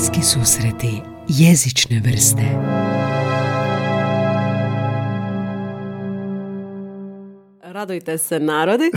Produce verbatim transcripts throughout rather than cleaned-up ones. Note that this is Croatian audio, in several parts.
Bliski susreti jezične vrste. Radujte se narodi,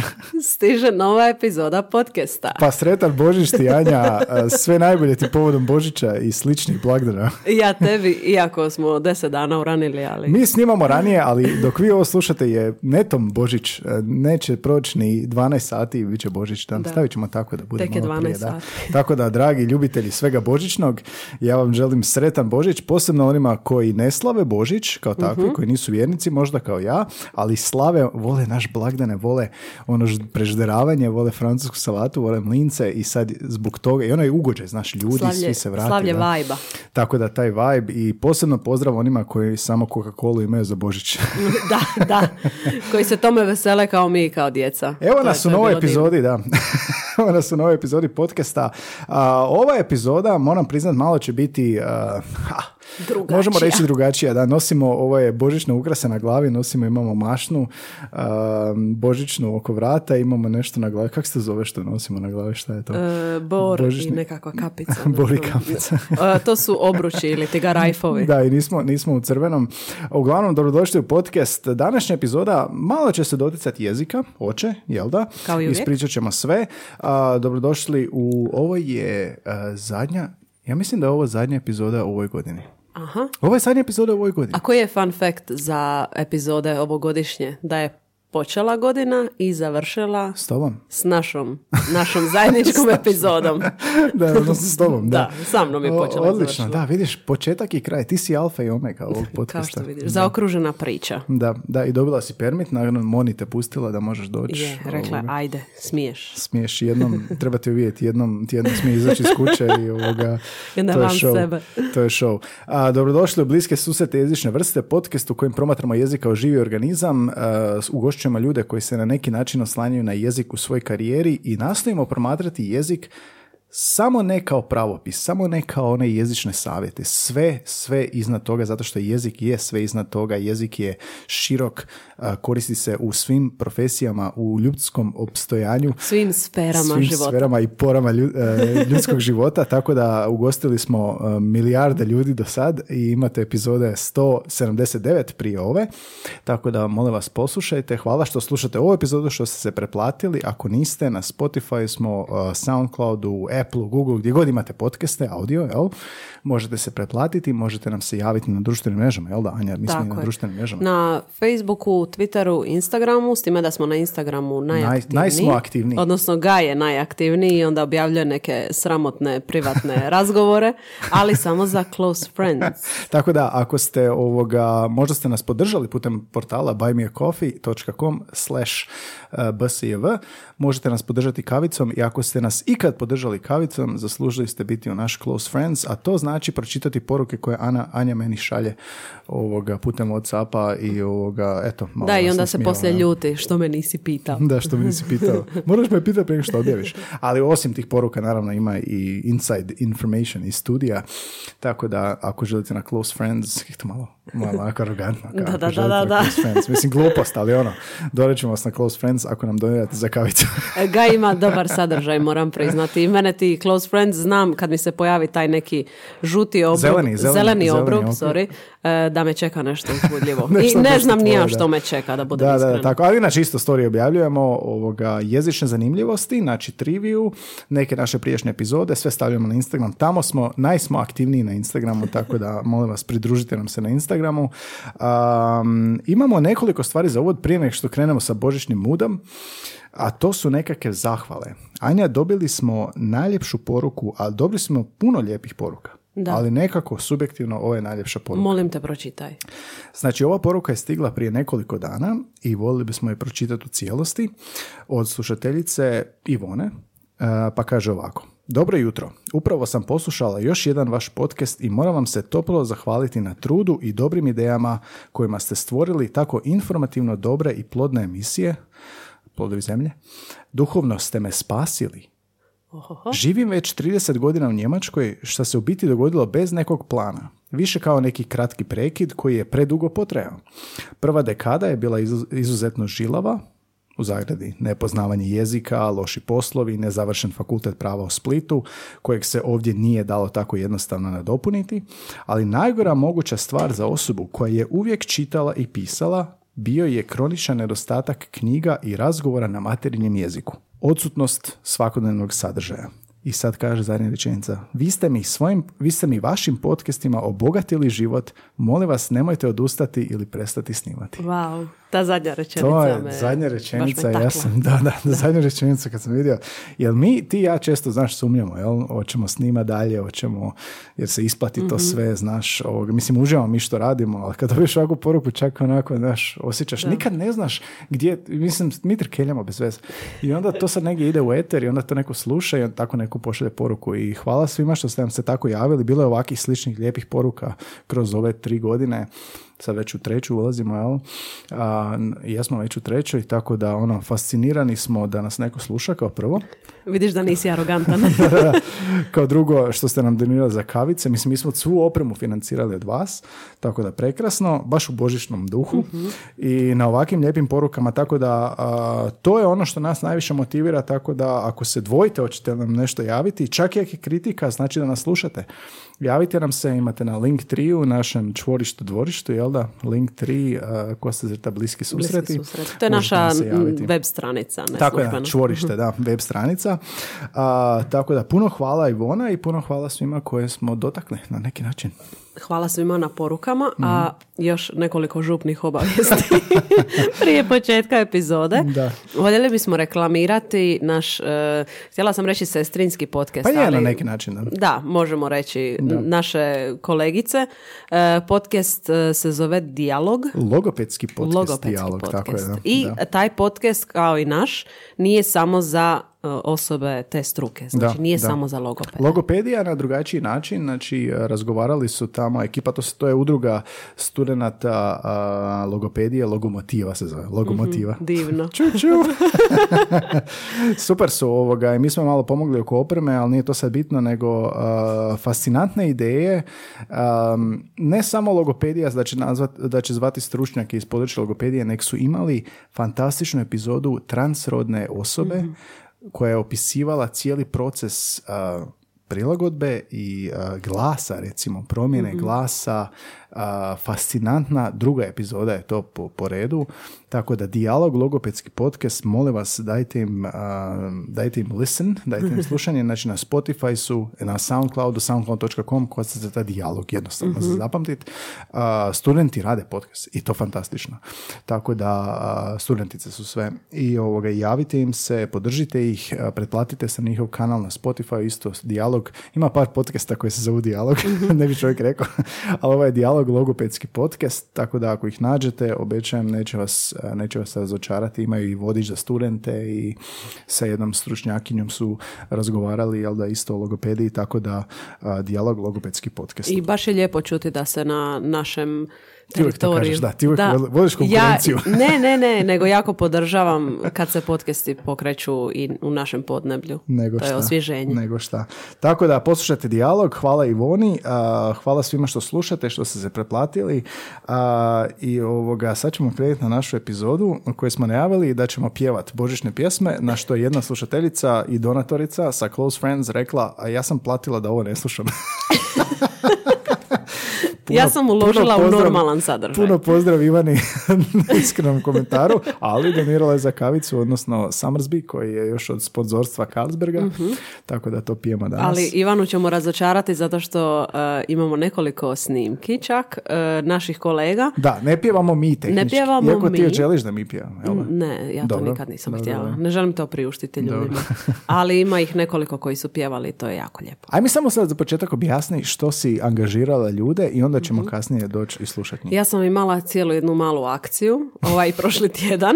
stiže nova epizoda podcasta. Pa sretan Božić ti, Anja, sve najbolje ti povodom Božića i sličnih blagdana. Ja tebi, iako smo deset dana uranili, ali... Mi snimamo ranije, ali dok vi ovo slušate je netom Božić, neće proći ni dvanaest sati i bit će Božić dan. Da. Stavit ćemo tako da bude malo prije. Da. Tako da, dragi ljubitelji svega božićnog, ja vam želim sretan Božić, posebno onima koji ne slave Božić, kao takvi, uh-huh. koji nisu vjernici, možda kao ja, ali slave, vole naš blagdane, vole ono prežderavanje, vole francusku salatu, vole mlince i sad zbog toga, i onaj ugođaj, znaš, ljudi slavlje, svi se vrati. Slavlje vajba. Tako da taj vibe i posebno pozdrav onima koji samo Coca-Colu imaju za Božić. Da, da. Koji se tome vesele kao mi, kao djeca. Evo to nas je, u novoj epizodi, da. Evo nas u novoj epizodi podcasta. A, ova epizoda, moram priznat, malo će biti... A, ha, drugačija. Možemo reći drugačije, da nosimo ove božićne ukrase na glavi, nosimo, imamo mašnu, uh, božićnu oko vrata, imamo nešto na glavi, kako se zove što nosimo na glavi, šta je to? E, bor božični... i nekakva kapica. Bor i kapica. To su obruči ili ti ga rajfovi. Da, i nismo, nismo u crvenom. Uglavnom, dobrodošli u podcast. Današnja epizoda malo će se doticati jezika, oče, jel da? Kao i uvijek. Ispričat ćemo sve. Uh, dobrodošli u, ovo je uh, zadnja, ja mislim da je ovo zadnja epizoda u ovoj godini. Aha. Ovo je zadnja epizoda u ovoj godini. A koji je fun fact za epizode ovogodišnje? Da je počela godina i završila s tobom. S našom, našom zajedničkom epizodom. Da, odnosno s tobom. Da, da sa mnom je počela. O, odlično, da, vidiš, početak i kraj. Ti si alfa i omega ovog podcasta. Kao što vidiš, da. Zaokružena priča. Da, da, i dobila si permit, naravno Moni te pustila da možeš doći. Je, rekla, ovoga. Ajde, smiješ. Smiješ, jednom, treba te vidjeti, jednom ti jednom smije izaći iz kuće i ovoga, to je show. Sebe. To je show. A, dobrodošli u Bliske susrete jezične vrste, podcast u kojem promatramo jezik kao živi organizam, a, u gošću ljude koji se na neki način oslanjaju na jezik u svojoj karijeri i nastojimo promatrati jezik samo ne kao pravopis, samo ne kao one jezične savjete, sve, sve iznad toga, zato što jezik je sve iznad toga, jezik je širok, koristi se u svim profesijama, u ljudskom opstojanju, svim sferama, svim života. sferama i porama ljudskog života, tako da ugostili smo milijarde ljudi do sad i imate epizode sto sedamdeset devet prije ove, tako da molim vas poslušajte, hvala što slušate ovu epizodu, što ste se preplatili, ako niste, na Spotify smo, SoundCloudu, Apple, Google, gdje god imate podcaste, audio, jel? Možete se pretplatiti, možete nam se javiti na društvenim mrežama, jel da, Anja? Mi smo na društvenim mrežama. Na Facebooku, Twitteru, Instagramu, s time da smo na Instagramu najaktivniji. Naj, naj smo aktivniji. Odnosno, Gaj je najaktivniji i onda objavljuje neke sramotne, privatne razgovore, ali samo za close friends. Tako da, ako ste ovoga, možda ste nas podržali putem portala buy me a coffee dot com slash b s j v, možete nas podržati kavicom i ako ste nas ikad podržali kavicom, zaslužili ste biti u naš close friends, a to znači pročitati poruke koje Ana, Anja meni šalje ovoga, putem WhatsAppa i ovoga, eto. Malo da, i onda se poslije ljuti, što me nisi pitao. Da, što me nisi pitao. Moraš me pitati prije što objaviš. Ali osim tih poruka, naravno, ima i inside information iz studija, tako da, ako želite na close friends, kako to malo, malo arogantno. Da, da, da, da, da, da. Close friends. Mislim, glupost, ali ono, dorećemo vas na close friends ako nam donirate za kavicu. Ga ima dobar sadržaj, moram priznati. I mene ti close friends, znam kad mi se pojavi taj neki žuti obrub, zeleni, zeleni, zeleni obrub, sorry, da me čeka nešto uzbudljivo. I ne znam ni ja što me čeka, da budem iskrena. Da, da, tako. Ali inače isto storije objavljujemo ovoga, jezične zanimljivosti, znači triviju, neke naše prijašnje epizode, sve stavljamo na Instagram. Tamo smo, najsmo aktivniji na Instagramu, tako da molim vas, pridružite nam se na Instagramu. Um, imamo nekoliko stvari za uvod prije nego što krenemo sa božićnim mudom. A to su nekakve zahvale. Anja, dobili smo najljepšu poruku, ali dobili smo puno lijepih poruka. Da. Ali nekako subjektivno ovo je najljepša poruka. Molim te, pročitaj. Znači, ova poruka je stigla prije nekoliko dana i volili bismo je pročitati u cijelosti od slušateljice Ivone, pa kaže ovako. Dobro jutro, upravo sam poslušala još jedan vaš podcast i moram vam se toplo zahvaliti na trudu i dobrim idejama kojima ste stvorili tako informativno dobre i plodne emisije. Plodovi zemlje. Duhovno ste me spasili. Ohoho. Živim već trideset godina u Njemačkoj, što se u biti dogodilo bez nekog plana. Više kao neki kratki prekid koji je predugo potrajao. Prva dekada je bila izuzetno žilava, u zagradi nepoznavanje jezika, loši poslovi, nezavršen fakultet prava u Splitu, kojeg se ovdje nije dalo tako jednostavno nadopuniti, ali najgora moguća stvar za osobu koja je uvijek čitala i pisala bio je kroničan nedostatak knjiga i razgovora na materinjem jeziku. Odsutnost svakodnevnog sadržaja. I sad kaže zadnja rečenica. Vi ste mi svojim, vi ste mi vašim podcastima obogatili život. Molim vas, nemojte odustati ili prestati snimati. Wow, ta zadnja rečenica. To je me, zadnja rečenica. Ja sam, da, da, da, zadnja rečenica kad sam vidio. Jer mi, ti i ja često, znaš, sumnjamo, jel? Hoćemo snima dalje, hoćemo, jer se isplati to mm-hmm. sve, znaš. Ovog, mislim, uživamo mi što radimo, ali kad dobiješ ovakvu poruku, čak onako, znaš, osjećaš. Da. Nikad ne znaš gdje, mislim, mi trkeljamo bez veze. I onda to sad negdje ide u eter i onda to neko sluša i on tako neko pošalje poruku i hvala svima što ste nam se tako javili. Bilo je ovakvih sličnih lijepih poruka kroz ove tri godine. Sad već u treću ulazimo, jel? A, ja smo već u trećoj, tako da ono, fascinirani smo da nas neko sluša kao prvo. Vidiš da nisi arogantan. Kao drugo, što ste nam donirali za kavice. Mislim, mi smo svu opremu financirali od vas, tako da prekrasno, baš u božićnom duhu uh-huh. i na ovakvim lijepim porukama, tako da a, to je ono što nas najviše motivira, tako da ako se dvojite, hoćete nam nešto javiti, čak i ako je kritika, znači da nas slušate. Javite nam se, imate na link tri u našem čvorištu, dvorištu, jel da? link tri, uh, ko se zrta Bliski susreti. Bliski susreti. To je možete naša web stranica. Ne tako službeno. Je, čvorište, da, web stranica. Uh, tako da, puno hvala Ivona i puno hvala svima koje smo dotakli na neki način. Hvala svima na porukama, mm-hmm. a još nekoliko župnih obavijesti prije početka epizode. Da. Voljeli bismo reklamirati naš, uh, htjela sam reći sestrinski podcast. Pa je ali, na neki način. Da, da možemo reći da. Naše kolegice. Uh, podcast uh, se zove Dialog. Logopedski podcast. Logopedski Dialog, podcast. Tako je, da. I da. Taj podcast, kao i naš, nije samo za osobe te struke. Znači, da, nije da. Samo za logopede. Logopedija na drugačiji način. Znači, razgovarali su tamo ekipa, to, to je udruga studenata a, logopedije, Logomotiva se zove. Logomotiva. Mm-hmm, divno. Ču, ču. Super su ovoga. I mi smo malo pomogli oko opreme, ali nije to sad bitno, nego a, fascinantne ideje. A, ne samo logopedija, da će, nazvat, da će zvati stručnjake iz područja logopedije, nek su imali fantastičnu epizodu transrodne osobe, mm-hmm. koja je opisivala cijeli proces uh, prilagodbe i uh, glasa, recimo, promjene mm-hmm. glasa, uh, fascinantna druga epizoda je to po, po redu, tako da Dijalog, logopedski podcast, molim vas, dajte im, uh, dajte im listen, dajte im slušanje, znači na Spotify su, na Soundcloudu, soundcloud dot com, koja se za ta Dijalog, jednostavno mm-hmm. zapamtiti, uh, studenti rade podcast i to fantastično, tako da uh, studentice su sve i ovoga, javite im se, podržite ih, uh, pretplatite se na njihov kanal na Spotify, isto Dijalog, ima par podcasta koji se zovu Dijalog, ne bi čovjek rekao, ali ovo je Dijalog, logopedski podcast, tako da ako ih nađete, obećajem, neće vas uh, neće vas razočarati, imaju i vodič za studente i sa jednom stručnjakinjom su razgovarali, jel da, isto o logopediji, tako da a, Dijalog, logopedski podcast. I baš je lijepo čuti da se na našem teritoriju... Ti kažeš, da, ti da, voliš konkurenciju. Ja, ne, ne, ne, nego jako podržavam kad se podcasti pokreću i u našem podneblju. Nego to šta, je osvježenje. Nego šta. Tako da, poslušajte Dijalog, hvala Ivoni, a, hvala svima što slušate, što ste se pretplatili a, i ovoga, sad ćemo krenuti na našu epizodu epizodu koju smo najavili da ćemo pjevati božićne pjesme, na što je jedna slušateljica i donatorica sa Close Friends rekla, a ja sam platila da ovo ne slušam. Puno, ja sam uložila pozdrav, u normalan sadržaj. Puno pozdrav Ivani na iskrenom komentaru, ali donirala je za kavicu, odnosno Summersby, koji je još od sponzorstva Carlsberga, mm-hmm. tako da to pijemo danas. Ali Ivanu ćemo razočarati zato što uh, imamo nekoliko snimki čak uh, naših kolega. Da, ne pjevamo mi tehnički. Ne pjevamo Iako mi. Iako ti želiš da mi pjevamo, jel da? Ne, ja dobro, to nikad nisam dobro, htjela. Dobro. Ne želim to priuštiti ljudima. Ali ima ih nekoliko koji su pjevali, to je jako lijepo. Ajme samo sad za početak objasni što si angažirala ljude i onda da ćemo kasnije doći i slušati njih. Ja sam imala cijelu jednu malu akciju, ovaj prošli tjedan.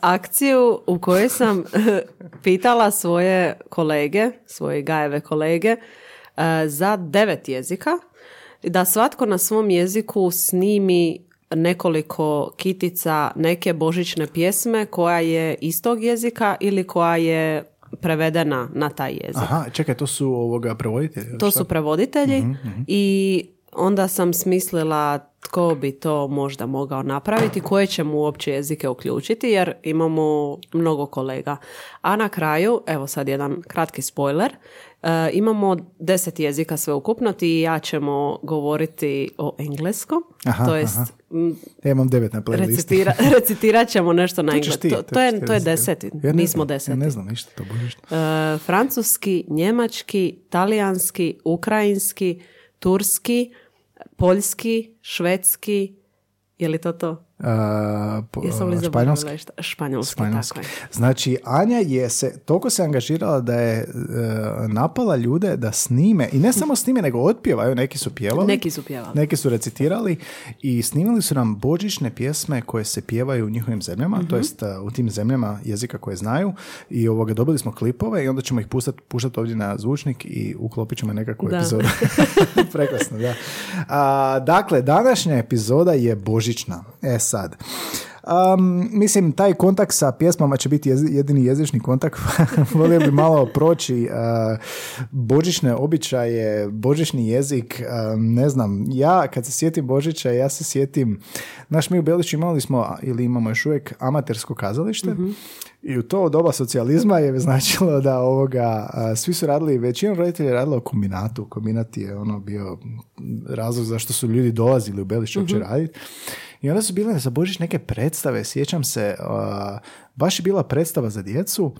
Akciju u kojoj sam pitala svoje kolege, svoje gajeve kolege, za devet jezika, da svatko na svom jeziku snimi nekoliko kitica neke božićne pjesme koja je istog jezika ili koja je prevedena na taj jezik. Aha, čekaj, to su ovoga prevoditelji? To šta? Su prevoditelji uh-huh, uh-huh. i onda sam smislila tko bi to možda mogao napraviti, koje će mu uopće jezike uključiti, jer imamo mnogo kolega. A na kraju, evo sad jedan kratki spoiler, uh, imamo deset jezika sveukupno, ti i ja ćemo govoriti o engleskom. Aha, to jest, ja imam devet na playlisti. Recitira, recitirat ćemo nešto na engleskom. To, to je, to je deseti, ja mi smo deseti. Ja ne znam ništa, to bude ništa. Uh, francuski, njemački, talijanski, ukrajinski, turski, poljski, švedski, je li to to? A, po, španjolski. Španjolski, španjolski. Tako je. Znači, Anja je se, toliko se angažirala da je uh, napala ljude da snime, i ne samo snime, nego otpjevaju, neki su pjevali, neki su pjevali, neki su recitirali i snimili su nam božićne pjesme koje se pjevaju u njihovim zemljama, mm-hmm. to jest uh, u tim zemljama jezika koje znaju, i ovoga, dobili smo klipove i onda ćemo ih puštati puštati ovdje na zvučnik i uklopit ćemo nekakvu da. epizodu. Prekrasno, da. Uh, dakle, današnja epizoda je božićna. E, sad. Um, mislim, taj kontakt sa pjesmama će biti jezi, jedini jezični kontakt. Volio bi malo proći uh, božićne običaje, božićni jezik, uh, ne znam, ja kad se sjetim Božića, ja se sjetim, znaš, mi u Belišću imali smo, ili imamo još uvijek, amatersko kazalište, mm-hmm. i u to doba socijalizma je značilo da ovoga, a, svi su radili, većina roditelja je radila o kombinatu. Kombinat je ono bio razlog zašto su ljudi dolazili u Belišće uopće mm-hmm. raditi. I onda su bile za Božić neke predstave, sjećam se, a, baš je bila predstava za djecu,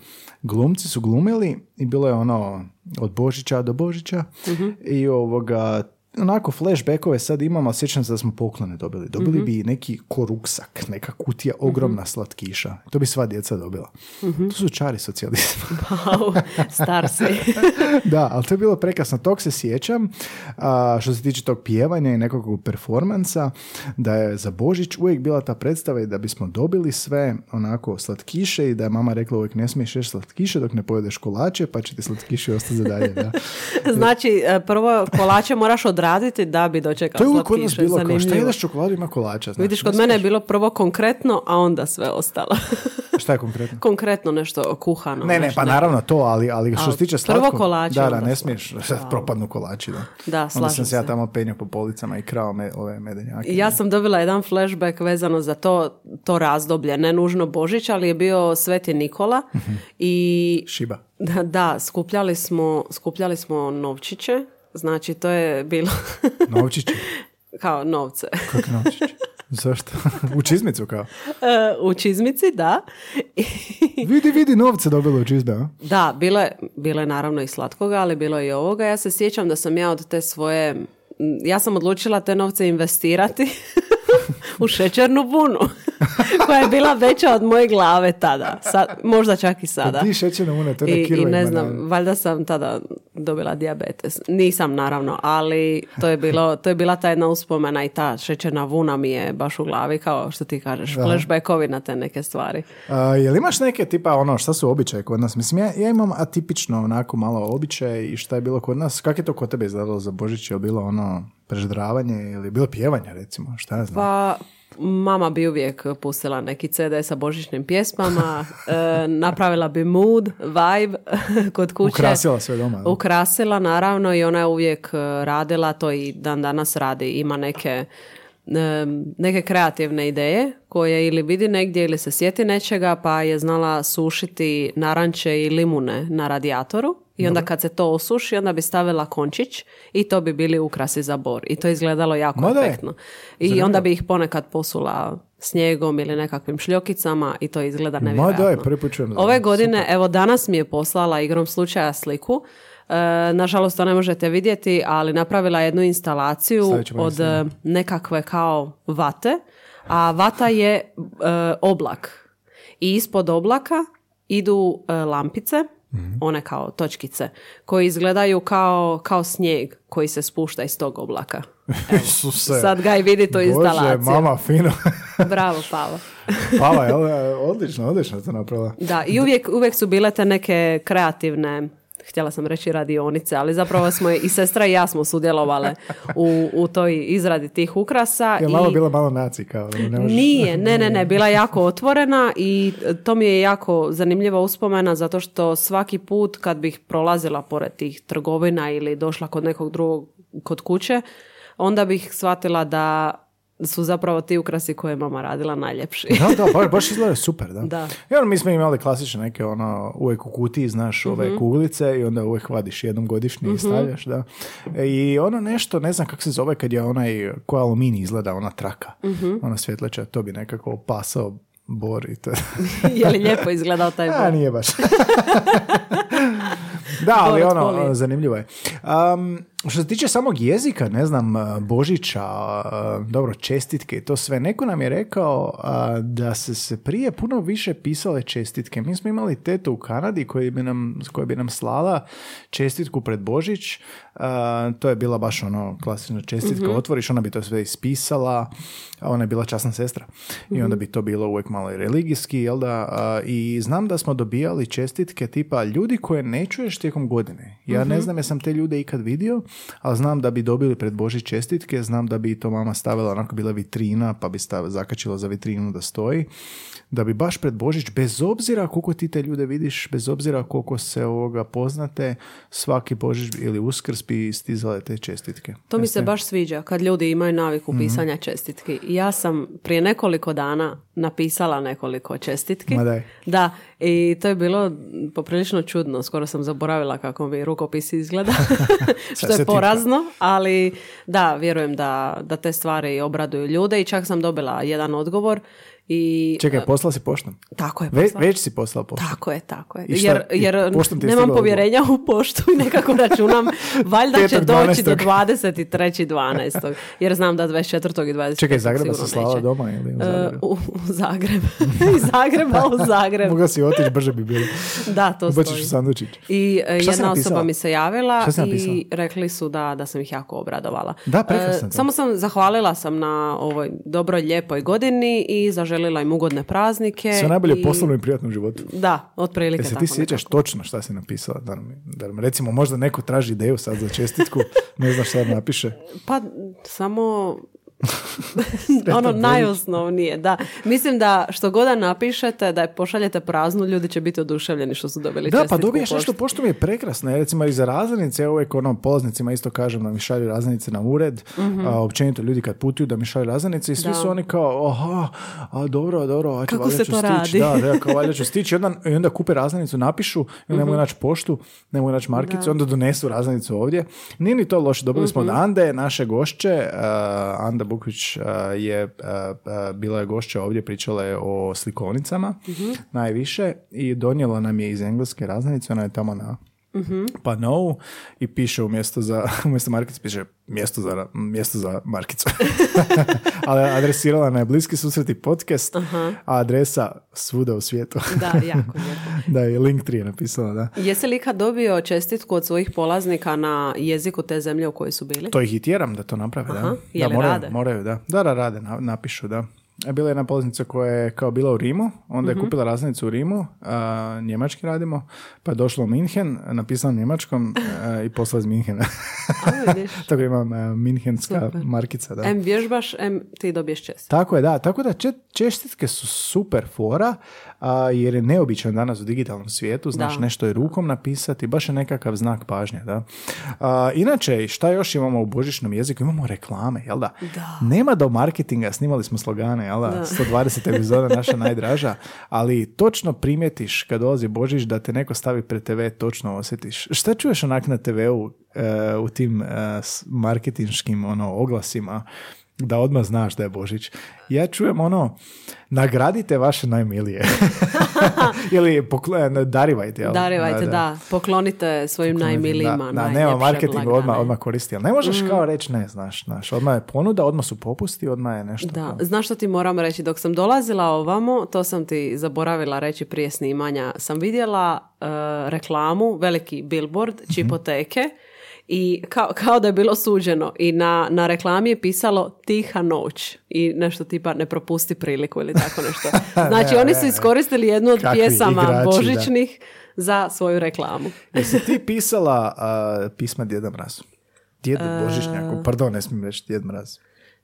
glumci su glumili i bilo je ono od Božića do Božića mm-hmm. i ovoga... Onako flashbackove sad imam, ali sjećam se da smo poklone dobili. Dobili mm-hmm. bi neki koruksak, neka kutija, ogromna mm-hmm. slatkiša. To bi sva djeca dobila. Mm-hmm. To su čari socijalizma. Wow, star si. Da, ali to je bilo prekrasno. Tog se sjećam. A, što se tiče tog pjevanja i nekog performansa, da je za Božić uvijek bila ta predstava i da bismo dobili sve onako slatkiše i da je mama rekla uvijek ne smiješ ješ slatkiše dok ne pojedeš kolače, pa će ti slatkiše ostati za dalje. Da. Znači, prvo kolače moraš od raditi da bi dočekao slatkiše. To je bilo kao, šta jedeš čokoladu, ima kolača. Znači, vidiš, kod mene je bilo prvo konkretno, a onda sve ostalo. Šta je konkretno? Konkretno nešto kuhano. Ne, ne, nešto, pa ne. Naravno to, ali, ali što se tiče slatko... Prvo kolače. Da, da, ne smiješ, da. Propadnu kolači. Da, da, slažem se. Onda sam se ja tamo penio po policama i krao me, ove medenjake. Ja ne. sam dobila jedan flashback vezano za to, to razdoblje. Ne nužno Božić, ali je bio Sveti Nikola i... Šiba. Da, da, skupljali smo, skupljali smo novčiće. Znači, to je bilo... Novčiće? Kao novce. Kako novčiće? Zašto? U čizmicu kao? E, u čizmici, da. vidi, vidi, novce dobilo u čizda. Da, bilo je, bilo je naravno i slatkoga, ali bilo je i ovoga. Ja se sjećam da sam ja od te svoje... Ja sam odlučila te novce investirati u šećernu bunu, koja je bila veća od moje glave tada. Sad, možda čak i sada. Ti šećerna buna, to je I, i ne znam, na... valjda sam tada dobila dijabetes. Nisam, naravno, ali to je, bilo, to je bila ta jedna uspomena i ta šećerna vuna mi je baš u glavi, kao što ti kažeš, da. Flashbackovi na te neke stvari. A, jel imaš neke tipa, ono, šta su običaje kod nas? Mislim, ja, ja imam atipično onako malo običaje i šta je bilo kod nas. Kako je to kod tebe izgledalo za Božić? Je bilo ono... preždravanje ili bilo pjevanja, recimo, šta ja znam? Pa, mama bi uvijek pustila neki ce de sa božićnim pjesmama, e, napravila bi mood, vibe kod kuće. Ukrasila sve doma. Da? Ukrasila, naravno, i ona je uvijek radila, to i dan danas radi, ima neke, e, neke kreativne ideje koje ili vidi negdje ili se sjeti nečega, pa je znala sušiti naranče i limune na radijatoru. I onda kad se to osuši, onda bi stavila končić i to bi bili ukrasi za bor. I to je izgledalo jako Mada efektno. I Zanimljiv. Onda bi ih ponekad posula snijegom ili nekakvim šljokicama i to izgleda nevjerojatno. Mada je, prepučujem. Ove godine, Super. Evo danas mi je poslala igrom slučaja sliku. E, nažalost, to ne možete vidjeti, ali napravila jednu instalaciju od snijeg. Nekakve kao vate. A vata je e, oblak. I ispod oblaka idu e, lampice. Mm-hmm. One kao točkice koje izgledaju kao, kao snijeg koji se spušta iz tog oblaka. Sad ga i vidi to instalacija. Bože, mama, fino. Bravo, Paolo. Paolo je odlično, odlično to napravila. Da, i uvijek, uvijek su bile te neke kreativne, htjela sam reći radionice, ali zapravo smo i sestra i ja smo sudjelovale u, u toj izradi tih ukrasa. Je malo i... bila malo naci kao. Ne možeš... Nije, ne, ne, ne, bila jako otvorena i to mi je jako zanimljiva uspomena zato što svaki put kad bih prolazila pored tih trgovina ili došla kod nekog drugog kod kuće, onda bih shvatila da su zapravo ti ukrasi koje je mama radila najljepši. Da, da, baš, baš izgleda super, da. Da. I ono, mi smo imali klasične neke, ono, uvijek u kutiji, znaš, ove mm-hmm. kuglice i onda uvijek vadiš jednom godišnje mm-hmm. i stavljaš, da. I ono nešto, ne znam kako se zove kad je onaj, ko aluminij izgleda, ona traka, mm-hmm. ona svjetleća, to bi nekako opasao bor i to. Je li lijepo izgledao taj bor? A, nije baš. Da, ali ono, zanimljivo je. Um, što se tiče samog jezika, ne znam, Božića, uh, dobro, čestitke i to sve, neko nam je rekao uh, da se, se prije puno više pisale čestitke. Mi smo imali tetu u Kanadi koja bi nam, koja bi nam slala čestitku pred Božić. Uh, to je bila baš ono klasična čestitka. Mm-hmm. Otvoriš, ona bi to sve ispisala, a ona je bila časna sestra. Mm-hmm. I onda bi to bilo uvijek malo i religijski, jel da? Uh, I znam da smo dobijali čestitke tipa ljudi koje ne čuješ tijekom godine. Ja mm-hmm. ne znam, ja sam te ljude ikad vidio, ali znam da bi dobili pred Božić čestitke, znam da bi to mama stavila, onako bila vitrina, pa bi stav, zakačila za vitrinu da stoji, da bi baš pred Božić, bez obzira koliko ti te ljude vidiš, bez obzira koliko se ovoga poznate, svaki Božić ili Uskrs bi stizale te čestitke. To mi se baš sviđa, kad ljudi imaju naviku pisanja mm-hmm. čestitki. Ja sam prije nekoliko dana napisala nekoliko čestitki. Da, i to je bilo poprilično čudno, skoro sam zaboravila kako mi rukopis izgleda, što je porazno, ali da, vjerujem da, da te stvari obraduju ljude i čak sam dobila jedan odgovor. I, čekaj, poslala si poštom? Tako je, poslala. Ve, već si poslala poštom? Tako je, tako je. I šta, jer jer nemam povjerenja u poštu i nekako računam, valjda će doći do dvadeset trećeg dvanaestog Jer znam da dvadeset četvrtog i dvadeset petog Čekaj, Zagreba se slala doma ili u Zagrebu? Uh, u, u Zagreb. Iz Zagreba u Zagreb. Mogla si otići, brže bi bilo. Da, to stoji. Bačiš u sandučić. I uh, jedna osoba mi se javila i rekli su da, da sam ih jako obradovala. Da, prekrasno. Uh, samo sam, zahvalila sam na ovoj dobroj, lijepoj godini i zaželila želila im ugodne praznike. Sve najbolje i... poslovno i privatnom životu. Da, otprilike tako. Jesi ti sjećaš točno šta si napisala? Da nam, da nam, recimo, možda neko traži ideju sad za čestitku, ne znaš šta napiše. Pa, samo... ono najosnovnije, da. Mislim da što god da napišete, da je pošaljete praznu, ljudi će biti oduševljeni što su dobili da, čestitku. Da, pa dobiješ nešto, pošto mi je prekrasno. Recimo i za razrednice, ja uvijek ono, polaznicima isto kažem da mi šalju razrednice na ured, mm-hmm. a, općenito ljudi kad putuju da mi šalju razrednice i svi da. Su oni kao, aha, a, dobro, dobro, a ću, kako se to stić. Radi? Da, da, kao valja ću stići. I onda, i onda kupe razrednicu, napišu, mm-hmm. ne mogu naći poštu, ne mogu naći markicu, da. Onda donesu razrednicu ovdje. Nije ni to loše, dobili mm-hmm. smo od Ande, naše gošće, uh, Anda Bukvić uh, je uh, uh, bila je gošća ovdje, pričala je o slikovnicama uh-huh. najviše i donijela nam je iz engleske razrednice, ona je tamo na uh-huh. panou i piše umjesto za umjesto markice piše mjesto za, mjesto za markicu. Ali adresirala na Bliski susreti podcast, uh-huh. a adresa svuda u svijetu. Da, jako lijepo. Da, i Linktree je napisala, da. Jesi li ikad dobio čestitku od svojih polaznika na jeziku te zemlje u kojoj su bili? To ih i tjeram da to naprave, aha, da. Je li da, moraju, rade? Moraju, da. Da, da, rade, na, napišu, da. Bila je jedna polaznica koja je kao bila u Rimu, onda je mm-hmm. kupila razrednicu u Rimu, a, njemački radimo, pa je došla u Minhen, napisala njemačkom a, i poslala iz Minhena. Tako imam a, minhenska super. Markica. Da. Em vježbaš, em ti dobiješ čestitke. Tako je, da. Tako da če, čestitke su super fora, a, jer je neobično danas u digitalnom svijetu, znaš da. Nešto je rukom napisati, baš je nekakav znak pažnje. Da. A, inače, šta još imamo u božićnom jeziku? Imamo reklame, jel da? Da. Nema do marketinga, snimali smo slogane, da. sto dvadeset epizoda naša najdraža, ali točno primjetiš kad dolazi Božić da te neko stavi pred te ve, točno osjetiš. Šta čuješ onak na te veu uh, u tim uh, marketinškim ono, oglasima da odmah znaš da je Božić? Ja čujem ono, nagradite vaše najmilije. Ili pokl- darivajte. Jel? Darivajte, da, da. da. Poklonite svojim Poklonite, najmilijima. Da, da nema marketinga, odmah, odmah koristi. Ali ne možeš mm. kao reći ne, znaš, znaš. Odmah je ponuda, odmah su popusti, odmah je nešto. Da, kao. Znaš što ti moram reći? Dok sam dolazila ovamo, to sam ti zaboravila reći prije snimanja, sam vidjela uh, reklamu, veliki billboard, čipoteke, mm-hmm. i kao, kao da je bilo suđeno i na, na reklami je pisalo tiha noć i nešto tipa ne propusti priliku ili tako nešto. Znači oni su iskoristili jednu od kakvi pjesama igrači, božićnih da. Za svoju reklamu. Jesi ti pisala uh, pisma Djeda Mrazu? Djedu uh, Božićnjaku, pardon, ne smijem reći Djed Mraz.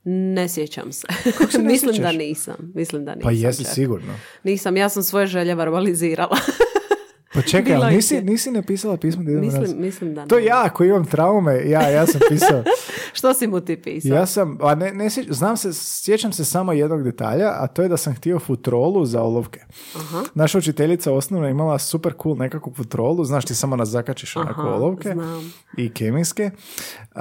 Ne sjećam se. se ne mislim, da nisam. mislim da nisam. Pa jesi čak. Sigurno. Nisam, ja sam svoje želje verbalizirala. Pa čekaj, ali nisi, nisi napisala pismo da idemo mislim, raz? Mislim da ne. To ja, ako imam traume, ja, ja sam pisao. Što si mu ti pisao? Ja sam, a ne, ne znam se, sjećam se samo jednog detalja, a to je da sam htio futrolu za olovke. Aha. Naša učiteljica osnovna imala super cool nekakvu futrolu, znaš, ti samo nas zakačiš onako Aha, olovke znam. I kemijske. Uh,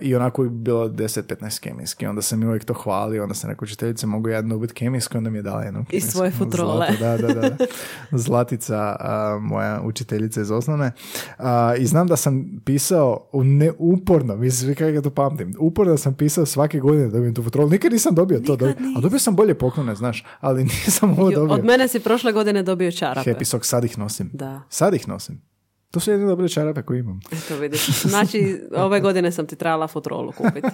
I onako je bilo deset petnaest kemijski. Onda sam mi uvijek to hvalio, onda sam rekao učiteljice, mogu jedno ubiti kemijski, onda mi je dala jednu kemijsku. I svoje futrole. Zlata, da, da, da. Zlatica, uh, moja učiteljica iz osnovne. Uh, I znam da sam pisao neuporno, mislim kako ja to pamtim, uporno sam pisao svake godine da dobijem tu futrolu. Nikad nisam dobio Nikad to. Dobi... A dobio sam bolje poklone, znaš, ali nisam ovo dobio. Od mene si prošle godine dobio čarape. Happy Sock, sad ih nosim. Da. Sad ih nosim. To su jedne dobre čarape koje imam. Eto vidiš. Znači, ove godine sam ti trebala futrolu kupiti.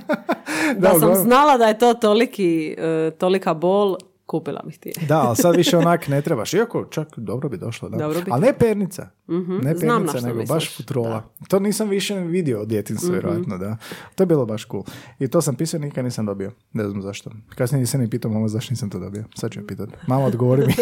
Da, da sam znala da je to toliki, uh, tolika bol, kupila bih ti. Da, ali sad više onak ne trebaš. Iako čak dobro bi došlo. Da. Dobro bi ali ne pernica. Mm-hmm. Ne pernica, nego misliš. Baš futrola. Da. To nisam više vidio od djetinjstva, mm-hmm. vjerojatno, da. To je bilo baš cool. I to sam pisao, nikad nisam dobio. Ne znam zašto. Kasnije nisam ni pitao mama zašto nisam to dobio. Sad ću joj pitati. Mama, odgovori mi.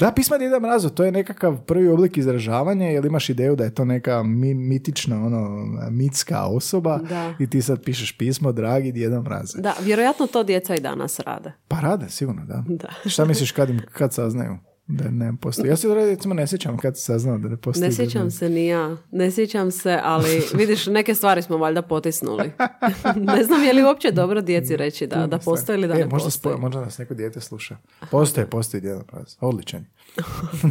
Da, pisma Djeda Mrazu, to je nekakav prvi oblik izražavanja, jer imaš ideju da je to neka mi, mitična, ono, mitska osoba da. I ti sad pišeš pismo, dragi Djeda Mraze. Da, vjerojatno to djeca i danas rade. Pa rade, sigurno, da. Da. Šta misliš kad, im, kad saznaju da ne postoji? Ja se recimo ne sjećam kad saznao da ne postoji. Ne sjećam se ni ja. Ne sjećam se, ali vidiš, neke stvari smo valjda potisnuli. Ne znam je li uopće dobro djeci reći da, da postoji ili da e, ne možda postoji. Spo, možda nas neko dijete sluša. Postoje, postoji Djeda Mraz. Odličan.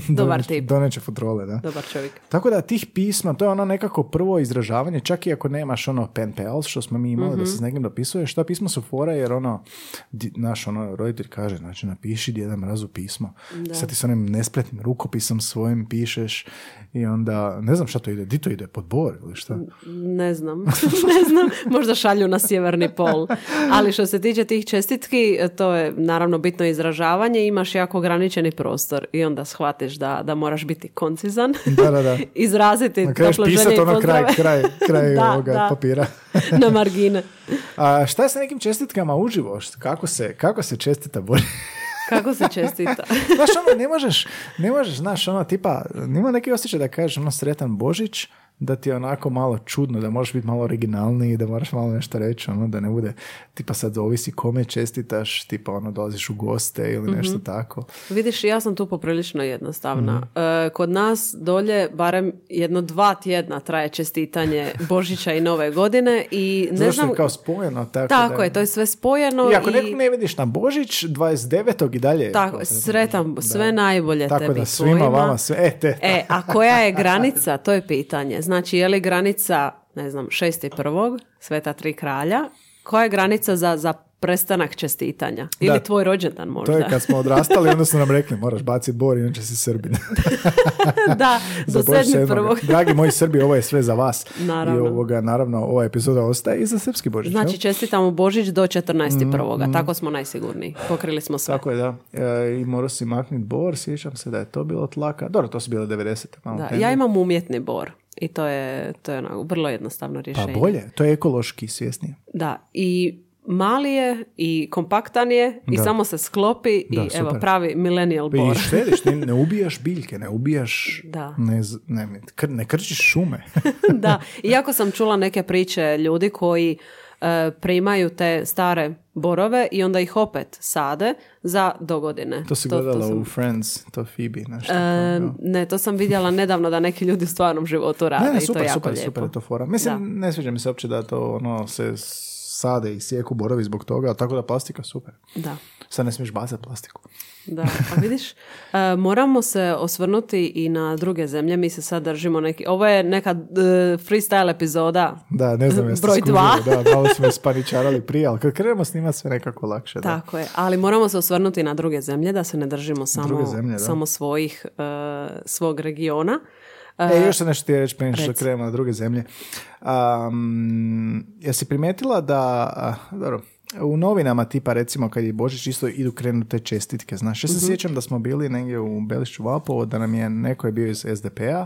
Dobar tip. Doneće futrole, da. Dobar čovjek. Tako da tih pisma, to je ono nekako prvo izražavanje, čak i ako nemaš ono pen pals, što smo mi imali mm-hmm. da se s nekim napisuješ, ta pisma su fora jer ono, di, naš ono, roditelj kaže, znači napiši Djeda Mrazu pismo. Da. Sad ti s onim nespretnim rukopisom svojim pišeš i onda, ne znam šta to ide, di to ide, pod bor ili šta? Ne znam, ne znam, možda šalju na sjeverni pol, ali što se tiče tih čestitki, to je naravno bitno izražavanje, imaš jako ograničeni prostor i onda shvatiš da, da moraš biti koncizan, da, da, da. Izraziti na kraju pisati ono kraj, kraj, kraj da, ovoga da. Papira. Na margine. A šta je sa nekim čestitkama uživo? Kako se, kako se čestita bolje? Kako se čestita? Znaš, ono, ne možeš, ne možeš, znaš, ono, tipa, nima neki osjećaj da kažeš, ono, sretan Božić, da ti je onako malo čudno, da možeš biti malo originalniji, da moraš malo nešto reći, ono, da ne bude, tipa, sad ovisi kome čestitaš, tipa, ono, dolaziš u goste ili mm-hmm. nešto tako. Vidiš, ja sam tu poprilično jednostavna. Mm-hmm. Kod nas dolje, barem jedno dva tjedna traje čestitanje Božića i Nove godine i ne znam... Zašto je kao spojeno? Tako, tako da... je, to je sve spojeno. I ako i... nekog ne vidiš na Božić, dvadeset devetog i dalje... Tako, je, sretan, da. Sve najbolje tako tebi. Tako da svima tvojima. Vama sve... E, te, e, a koja je granica? To je pitanje. Znači, je li granica, ne znam, šesti prvog, Sveta tri kralja, koja je granica za, za prestanak čestitanja? Ili da, tvoj rođendan možda? To je kad smo odrastali, onda su nam rekli, moraš baciti bor, inače si Srbin. Da, do sedmi prvog. Dragi moji Srbi, ovo je sve za vas. Naravno. I ovoga, naravno, ova epizoda ostaje i za srpski Božić. Znači, čestitamo Božić do četrnaestog prvog. Mm, Tako smo najsigurniji. Pokrili smo sve. Tako je, da. E, I morao si makniti bor, sjećam se da je to bilo tlaka. Dobro, to su bile devedesete. Da, ja imam umjetni bor. I to je, to je ono, vrlo jednostavno rješenje. Pa bolje, to je ekološki svjesnije. Da, i mali je, i kompaktan je, da. I samo se sklopi da, i super. Evo pravi millennial bor. I štediš, ne, ne ubijaš biljke, ne ubijaš, da. Ne, ne, ne, ne krčiš šume. Da, iako sam čula neke priče ljudi koji uh, primaju te stare borove i onda ih opet sade za do godine. To si to, gledala to sam... u Friends, to Phoebe, nešto. E, ne, to sam vidjela nedavno da neki ljudi u stvarnom životu rade ne, ne, super, i to je super, jako lijepo. Super, super je to fora. Mislim, da. Ne sviđa mi se uopće da to ono se sade i sjeku borovi zbog toga, tako da plastika super. Da. Sad ne smiješ bacati plastiku. Da, pa vidiš, e, moramo se osvrnuti i na druge zemlje, mi se sad držimo neki, ovo je neka e, freestyle epizoda, da, ne znam jeste broj dva. Da, malo smo spaničarali prije, ali kad krenemo snimati sve nekako lakše. Da. Tako je, ali moramo se osvrnuti na druge zemlje, da se ne držimo samo, zemlje, samo svojih, e, svog regiona. E, još sam nešto ti reći prije što krenemo na druge zemlje. Um, jesi primetila da, dobro, u novinama, tipa recimo kad je Božić, isto idu krenu te čestitke, znaš. Ja se mm-hmm. sjećam da smo bili negdje u Belišću Valpovo, da nam je neko je bio iz es de pe a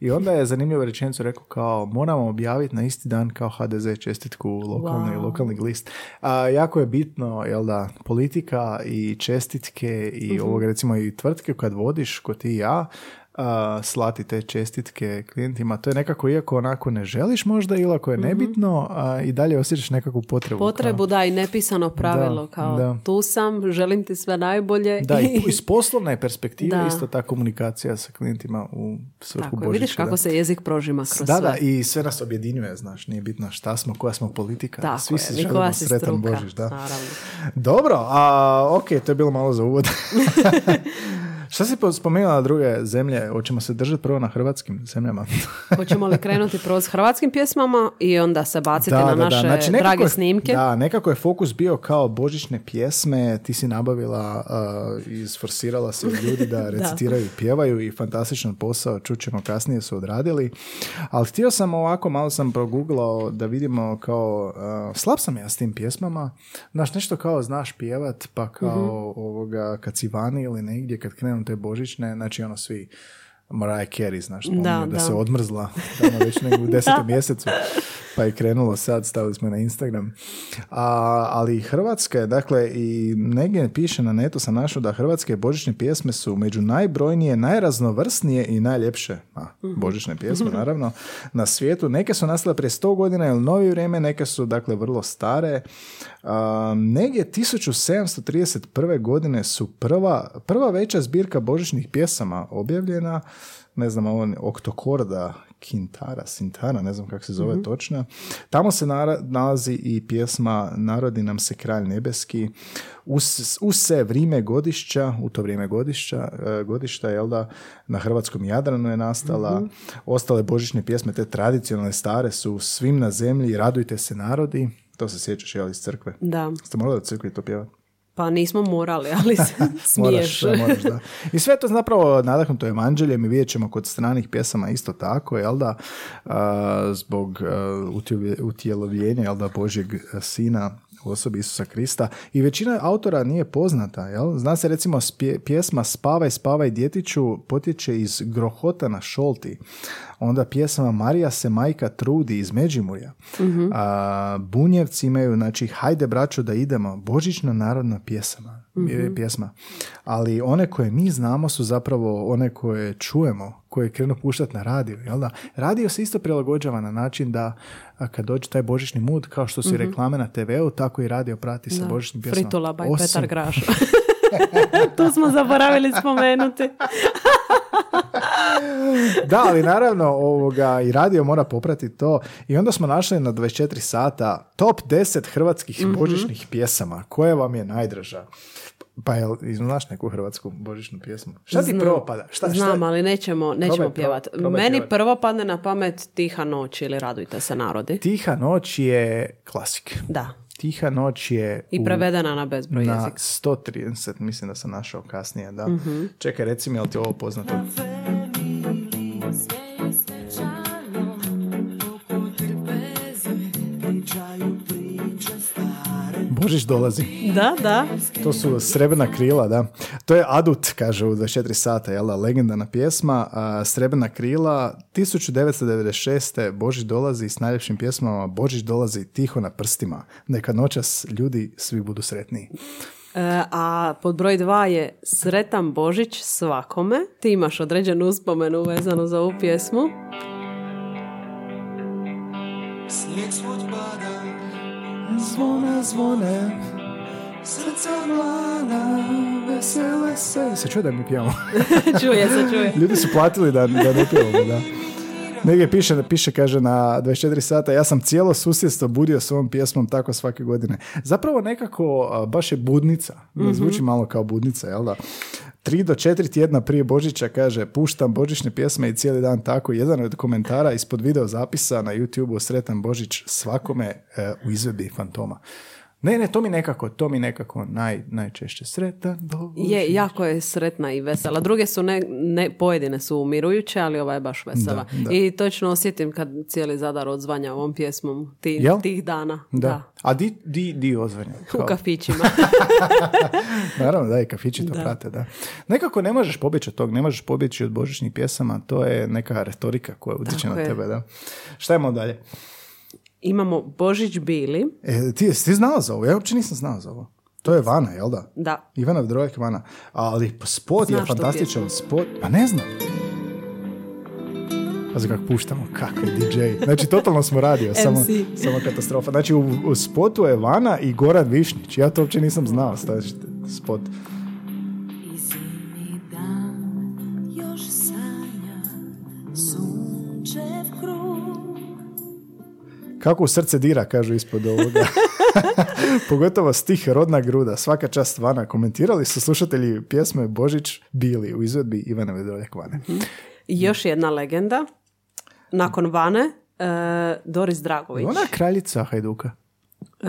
i onda je zanimljivu rečenicu rekao kao moramo objaviti na isti dan kao ha de ze čestitku lokalni, wow. lokalni list. A, jako je bitno, jel da, politika i čestitke i mm-hmm. ovog recimo i tvrtke kad vodiš, ko ti i ja, Uh, slati te čestitke klijentima. To je nekako, iako onako ne želiš možda ili ako je nebitno, uh, i dalje osjećaš nekakvu potrebu. Potrebu, kao... da, i nepisano pravilo. Da, kao da. Tu sam, želim ti sve najbolje. Da, i iz poslovne perspektive da. Isto ta komunikacija sa klijentima u svrhu Božića. Tako, vidiš kako da. se jezik prožima kroz da, sve. Da, da, i sve nas objedinjuje, znaš, nije bitno šta smo, koja smo politika. Tako svi je, si želimo sretan Božić. Da. Naravno. Dobro, a, ok, to je bilo malo za uvod. Šta si spomenula druge zemlje? Hoćemo se držati prvo na hrvatskim zemljama. Hoćemo li krenuti prvo s hrvatskim pjesmama i onda se baciti da, na da, naše da. Znači, nekako, drage snimke? Da, nekako je fokus bio kao božićne pjesme. Ti si nabavila uh, i isforsirala se ljudi da recitiraju i pjevaju i fantastičan posao, čućemo kasnije, su odradili. Ali htio sam ovako, malo sam proguglao da vidimo kao, uh, slab sam ja s tim pjesmama. Znaš, nešto kao znaš pjevat, pa kao mm-hmm. ovoga, kad si vani ili negdje, kad krenu te božićne, znači ono svi Mariah Carey, znaš, da, da, da se odmrzla tamo već u desetom mjesecu, pa je krenulo sad, stavili smo na Instagram. A, ali Hrvatska je, dakle, i negdje piše na netu, sam našao da hrvatske božićne pjesme su među najbrojnije, najraznovrsnije i najljepše, a, božićne pjesme, naravno, na svijetu. Neke su nastale prije sto godina ili novije vrijeme, neke su, dakle, vrlo stare. A, negdje tisuću sedamsto trideset prve. godine su prva, prva veća zbirka božićnih pjesama objavljena, ne znam, on Oktokorda, Kintara, Sintara, ne znam kako se zove mm-hmm. točno. Tamo se nara- nalazi i pjesma Narodi nam se kralj nebeski. Us, use vrijeme godišća, u to vrijeme godišća, godišta, jel da, na hrvatskom Jadranu je nastala. Mm-hmm. Ostale božićne pjesme, te tradicionalne stare, su Svim na zemlji, Radujte se narodi. To se sjećaš, jel, iz crkve? Da. Ste morali od crkve to pjevati? Pa nismo morali, ali se smiješ. moraš, moraš, da. I sve to zapravo nadahnuto evanđeljem i vidjet ćemo kod stranih pjesama isto tako, jel da, uh, zbog uh, utjelovljenja, jel da, Božjeg sina u osobi Isusa Krista. I većina autora nije poznata, jel? Zna se recimo spje, pjesma Spavaj, spavaj djetiću potječe iz Grohota na Šolti. Onda pjesma Marija se majka trudi iz Međimurja. Mm-hmm. A, Bunjevci imaju, znači, Hajde braćo da idemo, božićna narodna pjesama, mm-hmm. pjesma. Ali one koje mi znamo su zapravo one koje čujemo, koje krenu puštati na radiju, jel da? Radio se isto prilagođava na način da kad dođe taj božićni mood, kao što su mm-hmm. reklame na te veu, tako i radio prati sa da. božićnim pjesmama. Fritola by Osim... Petar Graš. Tu smo zaboravili spomenuti. Da, ali naravno ovoga, i radio mora popratiti to. I onda smo našli na dvadeset četiri sata top deset hrvatskih mm-hmm. božićnih pjesama. Koja vam je najdraža? Pa jel znaš neku hrvatsku božićnu pjesmu? Šta ti Znam. prvo pada? Šta, šta? Znam, ali nećemo, nećemo pjevati. Meni pjevat. prvo padne na pamet Tiha noć ili Radujte se narodi. Tiha noć je klasik. Da. Tiha noć je... I prevedena u, na bezbroj jezik. Na sto trideset, mislim da sam našao kasnije, da. Mm-hmm. Čekaj, reci mi, je li ti ovo poznato? Božić dolazi. Da, da. To su Srebrna krila, da. To je adut, kaže, u dvadeset četiri sata, jel da, legendarna pjesma. Uh, Srebrna krila, tisuću devetsto devedeset šeste. Božić dolazi s najljepšim pjesmama. Božić dolazi tiho na prstima. Neka noćas ljudi svi budu sretniji. A pod broj dva je Sretan Božić svakome. Ti imaš određenu uspomenu vezanu za ovu pjesmu. Snijeg svud pada, zvone, zvone, srca vlada, vesele se. Se čuje da mi pijamo? Čuje se, čuje. Ljudi su platili da, da ne pijamo, da. Negdje piše, piše, kaže, na dvadeset četiri sata, ja sam cijelo susjedstvo budio s ovom pjesmom tako svake godine. Zapravo nekako, baš je budnica. Mm-hmm. Zvuči malo kao budnica, jel da? Tri do četiri tjedna prije Božića, kaže, puštam božićne pjesme i cijeli dan tako. Jedan od komentara ispod video zapisa na YouTube-u, Sretan Božić svakome, e, u izvedbi Fantoma. Ne, ne, to mi nekako, to mi nekako naj, najčešće sretan. Je, jako je sretna i vesela. Druge su, ne, ne, pojedine su umirujuće, ali ova je baš vesela. Da, da. I točno osjetim kad cijeli Zadar odzvanja ovom pjesmom ti, tih dana. Da. Da. A di, di, di odzvanja? Hvala. U kafićima. Naravno, da, i kafići to da. prate, da. Nekako ne možeš pobjeći od tog, ne možeš pobjeći od božićnih pjesama, to je neka retorika koja utječe na tebe, da. Šta imamo dalje? Imamo Božić bili. E, ti jesi znala za ovo? Ja uopće nisam znala za ovo. To je Vana, jel da? Da. Ivana Voras, Vana. Ali spot Znaš je fantastičan. Spot, pa ne znam. Pazi kako puštamo, kakve di džej. Znači, totalno smo radio, samo, samo katastrofa. Znači, u, u spotu je Vana i Goran Višnić. Ja to uopće nisam znao, znači, spot. Kako u srce dira, kažu ispod ovoga. Pogotovo stih rodna gruda. Svaka čast Vana. Komentirali su slušatelji pjesme Božić bili u izvedbi Ivana Vedoljak Vane. Još jedna legenda. Nakon Vane, uh, Doris Dragović. Ona je kraljica Hajduka. Uh,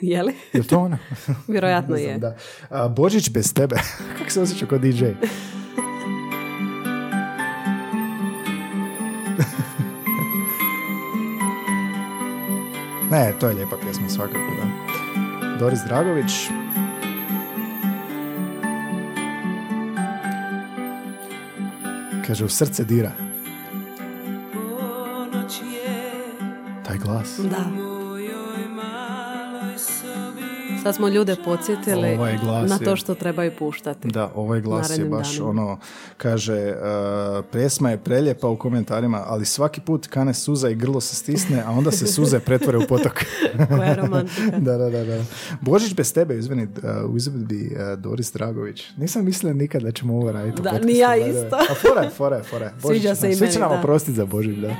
je li? Je to ona? Vjerojatno znam, je. Da. Uh, Božić bez tebe. Kako se osjeća kao di džej? Ne, to je lijepa pjesma svakako, da. Doris Dragović. Kaže, u srce dira. Taj glas. Da. Sad smo ljude podsjetili na to što trebaju puštati. Da, ovaj glas je baš danima. Ono, kaže, uh, pjesma je preljepa u komentarima, ali svaki put kane suza i grlo se stisne, a onda se suze pretvore u potok. Koja romantika. Da, da, da, da. Božić bez tebe, izveni, uh, izvedbi uh, Doris Dragović. Nisam mislila nikad da ćemo ovo raditi. Da, podcastu, ni ja isto. Da, a fora je, fora je, fora je. Božić, sviđa se nam, i meni, svi će nam oprostiti za Božić, da.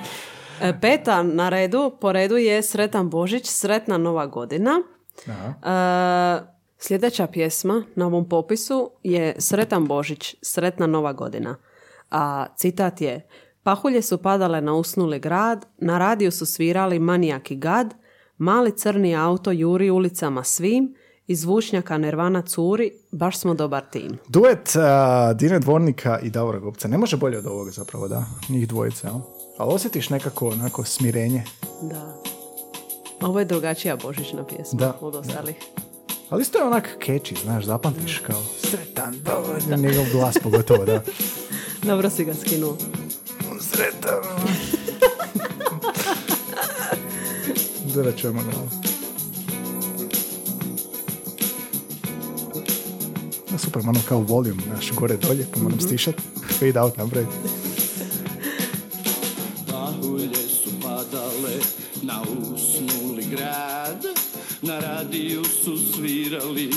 Peta na redu, po redu je Sretan Božić, Sretna Nova Godina. Uh, sljedeća pjesma na ovom popisu je Sretan Božić, Sretna Nova Godina. A citat je: Pahulje su padale na usnuli grad, na radiju su svirali Manijak i Gad, mali crni auto juri ulicama svim, iz zvučnjaka Nirvana curi, baš smo dobar tim. Duet uh, Dine Dvornika i Davora Gupca. Ne može bolje od ovoga zapravo, da, njih dvojica, jel? Ali osjetiš nekako onako smirenje. Da. Ovo je drugačija božićna pjesma da, od ostalih. Da. Ali isto je onak catchy, znaš, zapamtiš kao Sretan Božić, njegov glas pogotovo, da. Dobro si ga skinuo. Sretan. Dodat ćemo na ovo. Ja, super, malo kao volume, znaš, gore dolje, pa moram mm-hmm. stišat, fade out napred. Pahulje su padale na usnuli grad, na radiju su svirali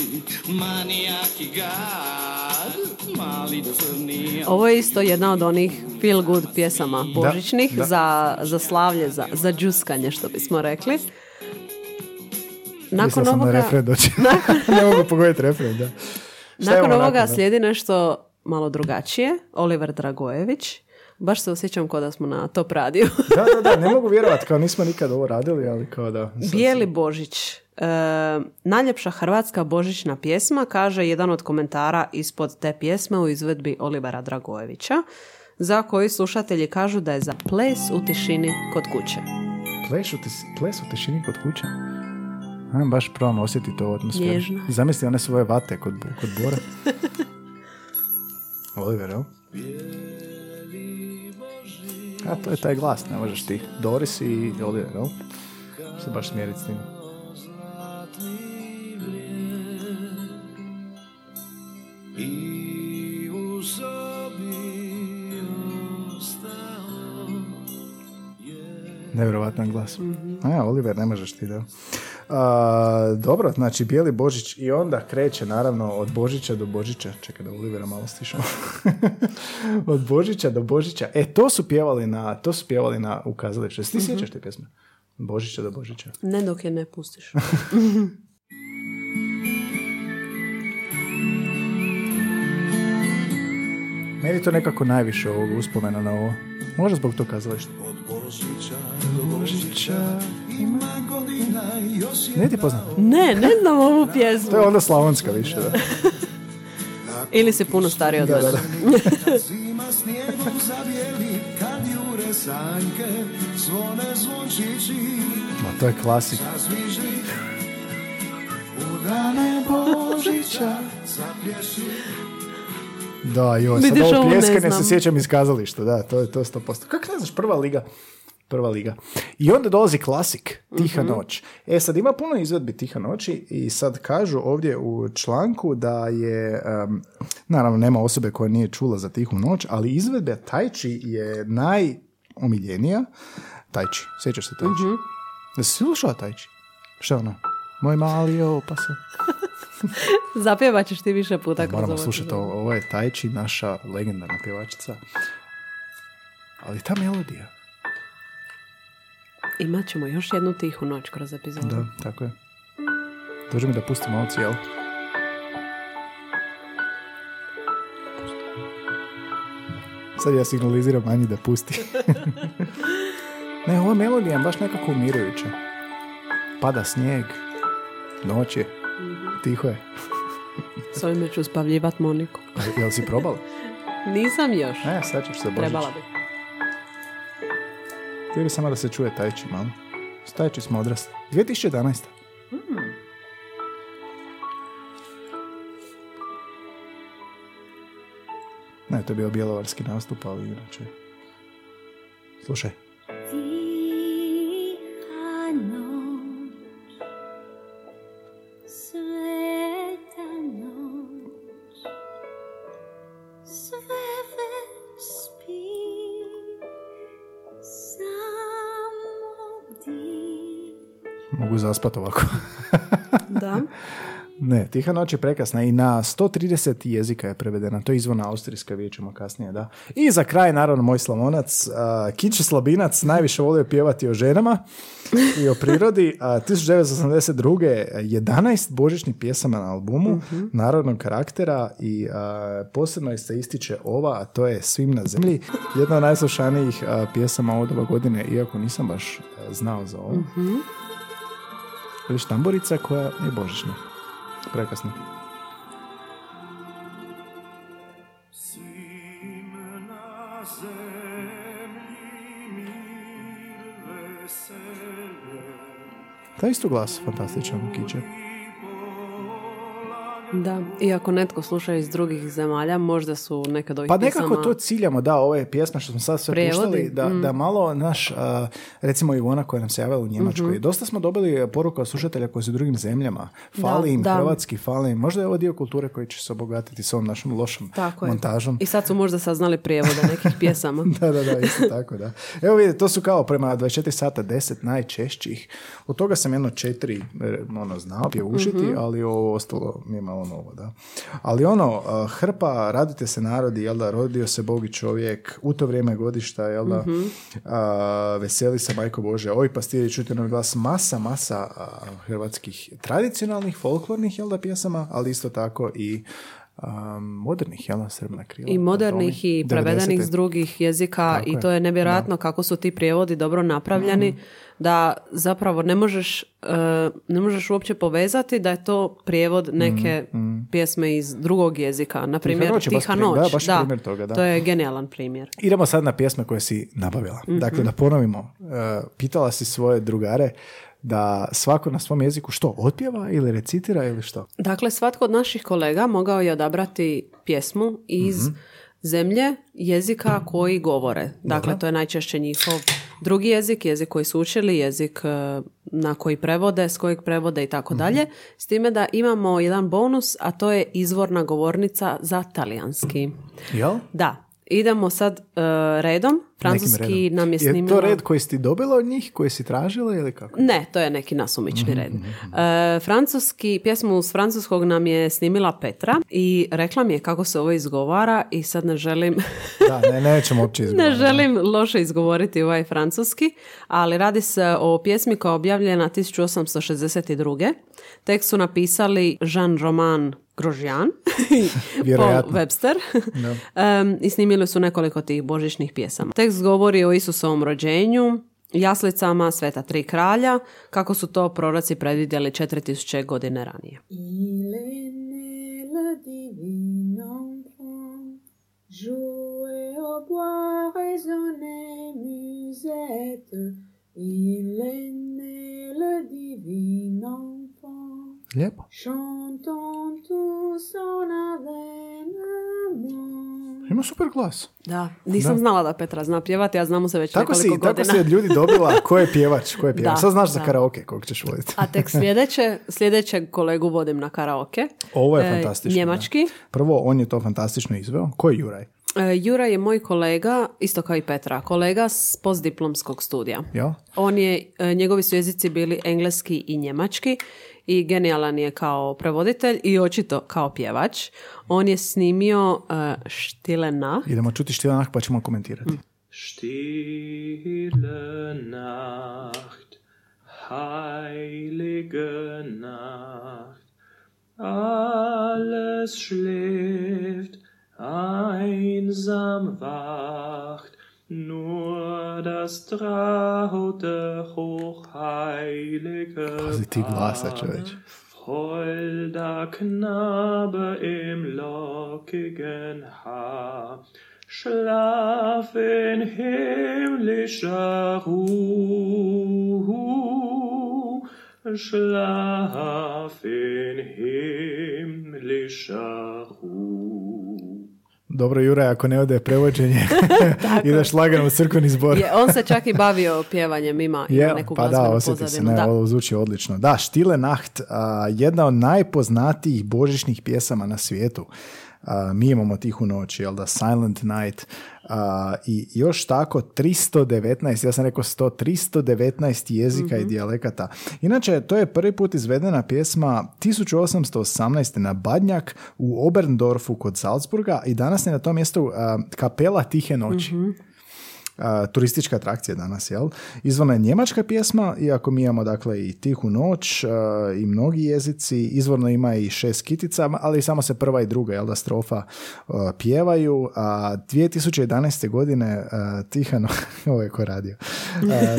Manijak i Gad, mali crni. Ovo je isto jedna od onih feel good pjesama božićnih, da, da. Za, za slavlje, za, za džuskanje, što bismo rekli. Nakon Mislim ovoga... Sam na doći. Nakon... ne mogu pogoditi refren, da. Šta nakon ovoga nakon, da? Slijedi nešto malo drugačije. Oliver Dragojević. Baš se osjećam kao da smo na top radiju. Da, da, da, ne mogu vjerovati, kao nismo nikad ovo radili, ali kao da... Bijeli Božić, e, najljepša hrvatska božićna pjesma, kaže jedan od komentara ispod te pjesme u izvedbi Olivera Dragojevića, za koji slušatelji kažu da je za ples u tišini kod kuće. Ples u, tis, ples u tišini kod kuće? A, baš probam osjetiti ovo atmosferu. Nježno. Zamisli one svoje vate kod, kod bora. Oliver, evo. A to je taj glas, ne možeš ti. Doris i Oliver, jel? Se baš smjeriti s tim. Nevjerovatan glas. A, Oliver, ne možeš ti, da. A, dobro, znači Bijeli Božić i onda kreće naravno od Božića do Božića. Čekaj da Olivera malo stišamo. Od Božića do Božića. E, to su pjevali na, to su pjevali na ukazalište. Ti mm-hmm. sjećaš te pjesme? Božića do Božića. Ne, dok je ne pustiš. Meni to nekako najviše ovog uspomena na ovo. Može zbog tog kazališta. Ne ti poznam? Ne, ne znam ovu pjesmu. To je onda slavonska više, da. Ili se puno stariji od nas. Ma to je klasika. Da, joj, sad ovo pljeskanje se sjećam iz kazališta, da, to je to sto posto. Kako ne znaš, prva liga? Prva liga. I onda dolazi klasik, Tiha mm-hmm. noć. E, sad ima puno izvedbi Tiha noći i sad kažu ovdje u članku da je, um, naravno nema osobe koja nije čula za Tihu noć, ali izvedba Tajči je najomiljenija. Tajči, sjećaš se Tajči? Mm-hmm. Da si slušala Tajči? Šta ono? Moj mali opasa. Zapjevat ćeš ti više puta. Moramo slušati, ovo je Tajči, naša legendarna pjevačica. Ali ta melodija. Imat ćemo još jednu tihu noć kroz epizodu. Da, tako je. Dođe mi da pustimo ovu cijelu. Sad ja signaliziram Anji da pusti. Ne, ova melodija je baš nekako umirujuća. Pada snijeg, noć je, tiho je. S ovime ću spavljivat Moniku. A, jel si probala? Nisam još. E, sad ćeš se božići. Trebala bi. Htio bi samo da se čuje Tajči malo. S Tajči smo odrasli. dvije tisuće jedanaesta. Mm. Ne, to je bio bjelovarski nastup, ali inače... Slušaj. Mogu zaspat ovako. Da. Ne, Tiha noć je prekrasna i na sto trideset jezika je prevedena. To je izvorna austrijska, vidjet ćemo kasnije, da. I za kraj, naravno, moj Slavonac, uh, Kiči Slabinac, najviše volio pjevati o ženama i o prirodi. Uh, tisuću devetsto osamdeset druge. jedanaest božićnih pjesama na albumu, uh-huh. narodnog karaktera i uh, posebno se ističe ova, a to je Svim na zemlji. Jedna od najslušanijih uh, pjesama od ove godine, iako nisam baš uh, znao za ovo. Uh-huh. Viš tamborica koja je božićna. Prekrasna. Taj isto glas fantastičan, Kiče. Da, i ako netko sluša iz drugih zemalja, možda su nekad ovih pa pisama... Pa nekako to ciljamo, da, ove pjesme što smo sad sve prijevodi. Puštali, da, mm. da malo naš, uh, recimo Ivona koja nam se javila u Njemačkoj, mm-hmm. dosta smo dobili poruka od slušatelja koji su u drugim zemljama, fali da, im, da. Hrvatski, fali im, možda je ovo dio kulture koji će se obogatiti s ovom našom lošom tako montažom. Je. I sad su možda saznali prijevode nekih pjesama. Da, da, da, isto tako, da. Evo vidite, to su kao prema dvadeset četiri sata deset najčešćih, od toga sam jedno četiri ono, znao pjevušiti, mm-hmm. ali ovo ostalo mi je malo novo, da. Ali ono, hrpa, radite se narodi, jel da, rodio se Bog i čovjek, u to vrijeme godišta, jel da, mm-hmm. a, veseli se Majko Bože, oj pastirje, čujte nam glas, masa, masa a, hrvatskih tradicionalnih, folklornih, jel da, pjesama, ali isto tako i a, modernih, jel da, Srebrna krila. I modernih i prevedenih s drugih jezika tako i je. To je nevjerojatno ja. Kako su ti prijevodi dobro napravljeni. Mm-hmm. Da zapravo ne možeš, uh, ne možeš uopće povezati da je to prijevod neke mm, mm. pjesme iz drugog jezika. Naprimjer, Tiha noć. Da, baš da, primjer toga, da. To je genijalan primjer. Idemo sad na pjesme koje si nabavila. Mm-hmm. Dakle, da ponovimo. Uh, pitala si svoje drugare da svako na svom jeziku što otpjeva ili recitira ili što? Dakle, svatko od naših kolega mogao je odabrati pjesmu iz mm-hmm. zemlje jezika koji govore. Dakle, Dobre. To je najčešće njihov... Drugi jezik, jezik koji su učili, jezik na koji prevode, s kojeg prevode i tako dalje. S time da imamo jedan bonus, a to je izvorna govornica za talijanski. Jel? Da. Idemo sad uh, redom. Francuski nam je snimljeno... Je to red koji si dobila od njih, koji si tražila ili kako? Ne, to je neki nasumični red. Uh, francuski, pjesmu s francuskog nam je snimila Petra i rekla mi je kako se ovo izgovara i sad ne želim... da, ne, nećemo uopće izgovoriti. Ne želim loše izgovoriti ovaj francuski, ali radi se o pjesmi koja je objavljena tisuću osamsto šezdeset druge. Tekst su napisali Jean Roman Grožjan i Paul Webster um, i snimili su nekoliko tih božićnih pjesama. Tekst govori o Isusovom rođenju, jaslicama, sveta tri kralja, kako su to proroci predvidjeli četiri tisuće godine ranije. Lijepo. Ima super glas. Da, nisam da. znala da Petra zna pjevati, ja znam mu se već tako nekoliko si, godina. Tako si od ljudi dobila ko je pjevač, ko je pjevač. Da, sad znaš da. za karaoke kog ćeš voditi. A tek sljedeće, sljedećeg kolegu vodim na karaoke. Ovo je e, fantastično. Njemački. Da. Prvo, on je to fantastično izveo. Ko je Juraj? Juraj je moj kolega, isto kao i Petra, kolega s postdiplomskog studija. Ja? On je, njegovi su jezici bili engleski i njemački i genijalan je kao prevoditelj i očito kao pjevač. On je snimio uh, Stille Nacht. Idemo čuti Stille Nacht pa ćemo komentirati. Mm. Stille Nacht, heilige Nacht, alles schläft, einsam wacht, nur das traute hochheilige Paar, holder Knabe im lockigen Haar, schlaf in himmlischer Ruhe, schlaf in himmlischer Ruhe. Dobro, Juraj, ako ne ode prevođenje, ideš lagano u crkveni zbor. je, on se čak i bavio pjevanjem, ima, ima je, neku pa glazbenu pozadinu. Pa da, osjeti se, ne, da. Ovo zvuči odlično. Da, Stille Nacht, a, jedna od najpoznatijih božićnih pjesama na svijetu. A, mi imamo Tihu noć, jel da, Silent Night, a, i još tako tristo devetnaest, ja sam rekao sto, tristo devetnaest jezika mm-hmm. i dijalekata. Inače, to je prvi put izvedena pjesma tisuću osamsto osamnaeste na Badnjak u Oberndorfu kod Salzburga i danas je na tom mjestu a, kapela Tihe noći. Mm-hmm. Uh, turistička atrakcija danas, jel? Izvorna je njemačka pjesma, iako mi imamo dakle i Tihu noć uh, i mnogi jezici, izvorno ima i šest kitica, ali samo se prva i druga, jel da, strofa uh, pjevaju. A uh, dvije tisuće jedanaeste godine uh, Tiha noć, ovo je ko radio. Uh,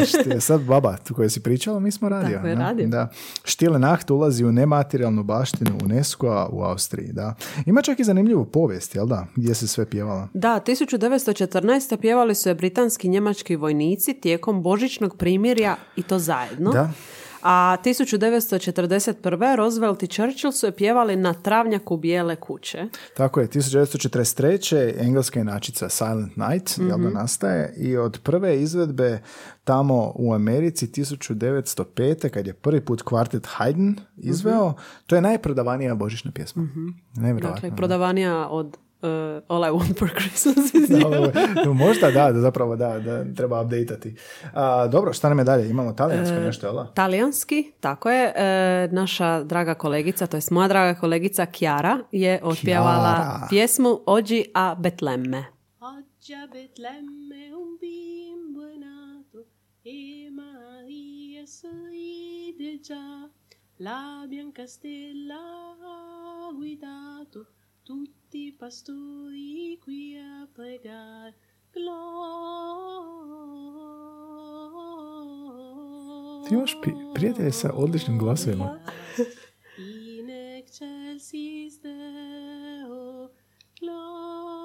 šte, sad baba, tu koju si pričala, mi smo radio. Tako je radio. Da. Stille Nacht ulazi u nematerijalnu baštinu UNESCO-a u Austriji, da. Ima čak i zanimljivu povijest, jel da? Gdje se sve pjevala? Da, tisuću devetsto četrnaeste pjevali su je Britanski i njemački vojnici tijekom božićnog primirja i to zajedno. Da. A tisuću devetsto četrdeset prve Roosevelt i Churchill su je pjevali na travnjaku Bijele kuće. Tako je, tisuću devetsto četrdeset treće engleska inačica Silent Night, mm-hmm. jel da, nastaje, i od prve izvedbe tamo u Americi tisuću devetsto pete kad je prvi put kvartet Haydn izveo, mm-hmm. to je najprodavanija božićna pjesma. Mm-hmm. Nevjerojatno. Dakle, prodavanija od Uh, all I want for Christmas is you. Da, no, možda da, da, zapravo da, da treba update-ati. Uh, dobro, šta nam je dalje? Imamo talijansko uh, nešto, jel? Talijanski, tako je. Uh, naša draga kolegica, to jest moja draga kolegica Chiara je otpjevala Chiara. pjesmu Oggi a Betlemme. Oggi a Betlemme un bimbo è nato e Maria sorride già, la bianca stella ha guidato tutti i pastori qui a pregar, gloria. Ti imaš pri- prijatelje sa odličnim glasovima. In excelsis Deo, gloria.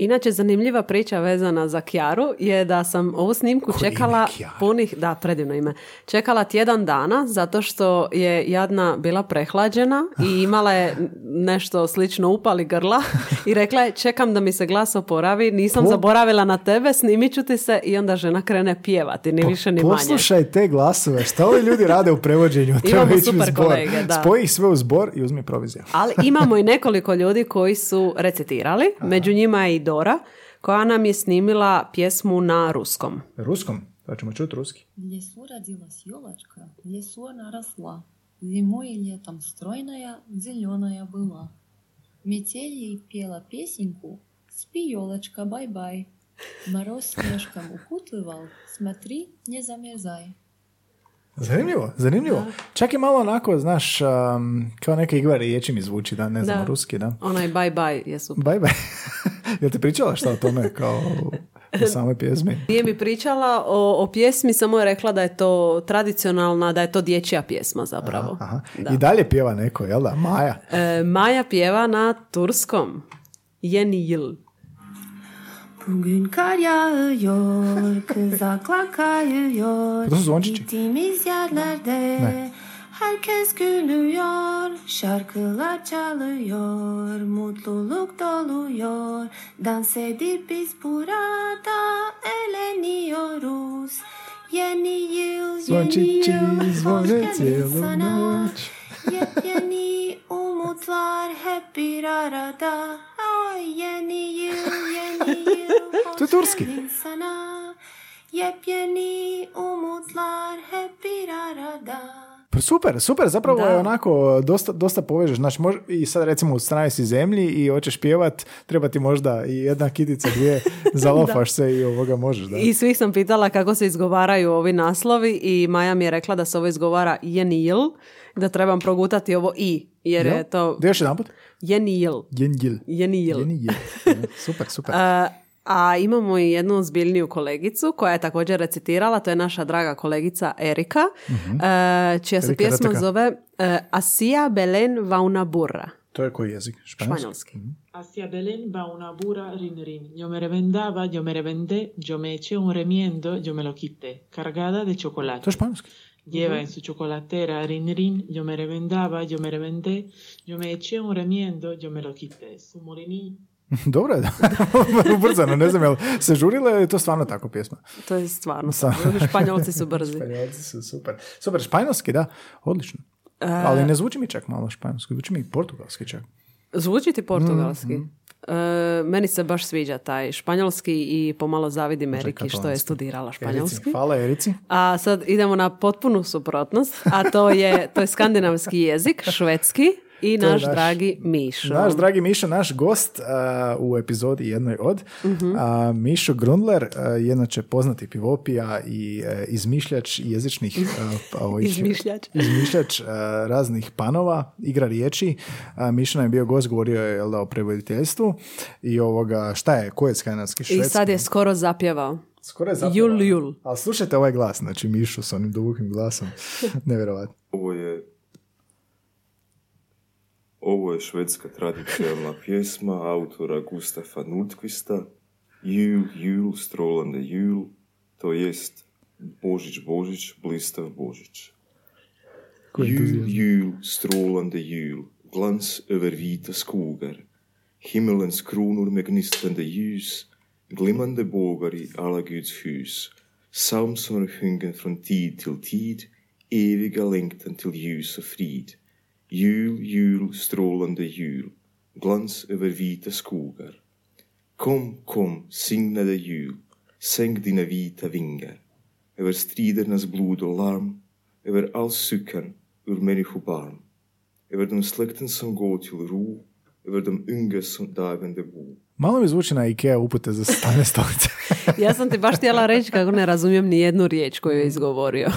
Inače, zanimljiva priča vezana za Chiaru je da sam ovu snimku Ko čekala punih, da, predivno ime, čekala tjedan dana zato što je jadna bila prehlađena i imala je nešto slično upali grla i rekla je čekam da mi se glas oporavi, nisam po... zaboravila na tebe, snimit ću ti se, i onda žena krene pjevati, ni po, više ni manje. Poslušaj te glasove, šta ovi ljudi rade u prevođenju? Imamo super kolege, da. Spoji sve u zbor i uzmi proviziju. Ali imamo i nekoliko ljudi koji su recitirali, aha, među njima je i Dora, koja nam je snimila pjesmu na ruskom. Ruskom? Da ćemo čuti ruski. U lesu rodilась ёлочка, в лесу она росла, зимой и летом стройная, зеленая была. Метель ей пела песенку «Спи, ёлочка, бай-бай». Мороз снежком укутывал, смотри, не замерзай. Zanimljivo, zanimljivo. Da. Čak je malo onako, znaš, um, kao neka igra riječi mi zvuči, da, ne znam, da. Ruski, da. Onaj bye bye je super. Bye bye. Jel ti pričala šta o tome, kao u samoj pjesmi? Nije mi pričala o, o pjesmi, samo je rekla da je to tradicionalna, da je to dječja pjesma zapravo. Aha, aha. Da. I dalje pjeva neko, jel da? Maja. E, Maja pjeva na turskom. Jenil. To su zvončići. Ne. Herkes gülüyor, şarkılar çalıyor, mutluluk doluyor. Dans edip biz burada eğleniyoruz. Yeni yıl, zvončići, yeni yıl, hoş geldin sana. Yepyeni umutlar hep bir arada. Ay yeni yıl, yeni yıl, hoş geldin sana. Yepyeni umutlar hep bir arada. Super, super, zapravo da. Je onako dosta, dosta povežeš, znači mož, i sad recimo ustraniš si zemlji i hoćeš pjevat, treba ti možda i jedna kitica gdje zalofaš se i ovoga možeš, da. I svih sam pitala kako se izgovaraju ovi naslovi i Maja mi je rekla da se ovo izgovara jenil, da trebam progutati ovo i, jer jo? Je to... Da još jedan put? Jenil. Jenil. Jenil. Jenil. Super, super. Uh, a imamo i jednu ozbiljniju kolegicu koja je također recitirala, to je naša draga kolegica Erika, uh-huh. čija se Erika pjesma Rataka. Zove uh, Asija Belén va una burra. To je koji jezik? Španjolski. Španjolski. Mm-hmm. Asija Belén va una burra rin rin. Yo me revendaba, yo me revendé, yo me eché un remiendo, yo me lo quité. Cargada de chocolate. To je španjolski. Lleva uh-huh. en su chocolatera rin rin, yo me revendaba, yo me revendé, yo me eché un remiendo, yo me lo quité. Su morini. Dobro je, da. Ubrzano, ne znam, jel se žurila ili je to stvarno tako pjesma? To je stvarno tako. Španjolci su brzi. Španjolci su super. Super, španjolski, da, odlično. E... Ali ne zvuči mi čak malo španjolski, zvuči mi portugalski čak. Zvuči ti portugalski? Mm, mm. E, meni se baš sviđa taj španjolski i pomalo zavidim Eriki što je studirala španjolski. Erici, hvala Erici. A sad idemo na potpunu suprotnost, a to je, to je skandinavski jezik, švedski. I naš, naš dragi Mišo. Naš dragi Mišo, naš gost uh, u epizodi jednoj od. Uh-huh. Uh, Mišo Grundler, uh, jednače poznati pivopija i uh, izmišljač jezičnih... Uh, ovih, izmišljač. Izmišljač uh, raznih panova, igra riječi. Uh, Mišo nam je bio gost, govorio je jel da, o prevoditeljstvu i ovoga, šta je, ko je skandinavski švedski. I sad je skoro zapjevao. Skoro je zapjevao. Jul, jul. Ali slušajte ovaj glas, znači Mišo s onim dubokim glasom. Nevjerovatno. Ovo je... Ovo je švedska tradicionalna pjesma autora Gustafa Nordqvista, Jul, jul, strålande jul, to jest Božić, Božić, blistav Božić. Jul, jul, strålande jul, glans över vita skogar, himmelens kronor med gnistrande ljus, glimmande bågar i alla Guds hus, psalmsånger sjungen från tid till tid, eviga längtan till ljus och frid. Jul, jul, strålande jul, glans över vita skogar. Kom, kom, signade jul, sänk dina vita vingar. Över stridernas blod och larm, över all sukan ur människobarn. Över de släkten som går till ro, över de unga som dagande bor. Malo mi zvuči na Ikea upute za stane stolice. Ja sam ti baš htjela reći kako ne razumijem ni jednu riječ koju je izgovorio.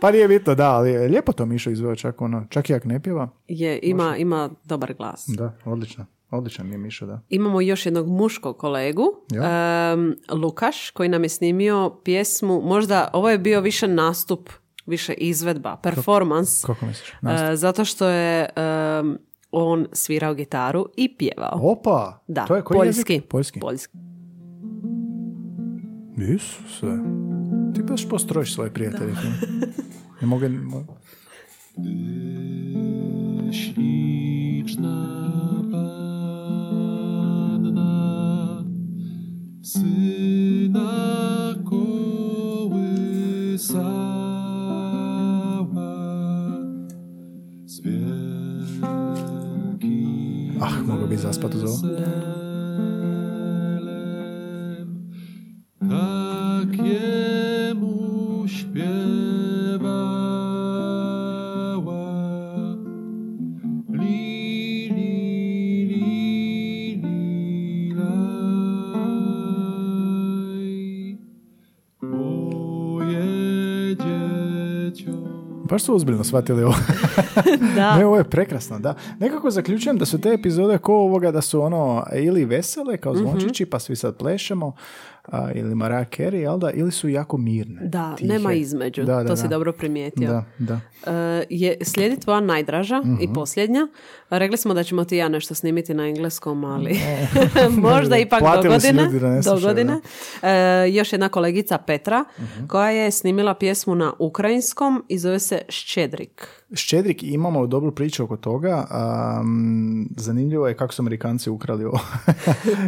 Pa nije bitno, da, ali je lijepo to Mišo izveo, čak, ono, čak i jak ne pjeva. Je, ima, ima dobar glas. Da, odlično. Odličan je Mišo, da. Imamo još jednog muškog kolegu, um, Lukaš, koji nam je snimio pjesmu, možda ovo je bio više nastup, više izvedba, performans. Kako, kako misliš? Uh, zato što je... Um, on svirao gitaru i pjevao. Opa! Da, to je koji poljski. Jezik? Poljski. Poljski. Isuse, ti baš postrojiš svoje prijatelje. Ne, ne mogu... Šlična panna sina kolisava svijet. Ah, mogao bi zaspati uz ovo. Tak je mu śpiewałaś. Li, li, li, li, laj. Moje dziecię. baš su ozbiljno shvatili ovo. Da. Ne, ovo je prekrasno, da. Nekako zaključujem da su te epizode ko ovoga, da su ono ili vesele kao zvončići, mm-hmm. pa svi sad plešemo, a, ili Mariah Carey, jel da, ili su jako mirne. Da, tihe. Nema između, da, da, to da. Si dobro primijetio. Da, da. E, je, slijedi tvoja najdraža mm-hmm. i posljednja. Rekli smo da ćemo ti ja nešto snimiti na engleskom, ali možda ipak do godine. Ljudi, do godine. E, još jedna kolegica Petra, mm-hmm. koja je snimila pjesmu na ukrajinskom i zove se Ščedrik. Ščedrik, imamo dobru priču oko toga. Um, zanimljivo je kako su Amerikanci ukrali ovo.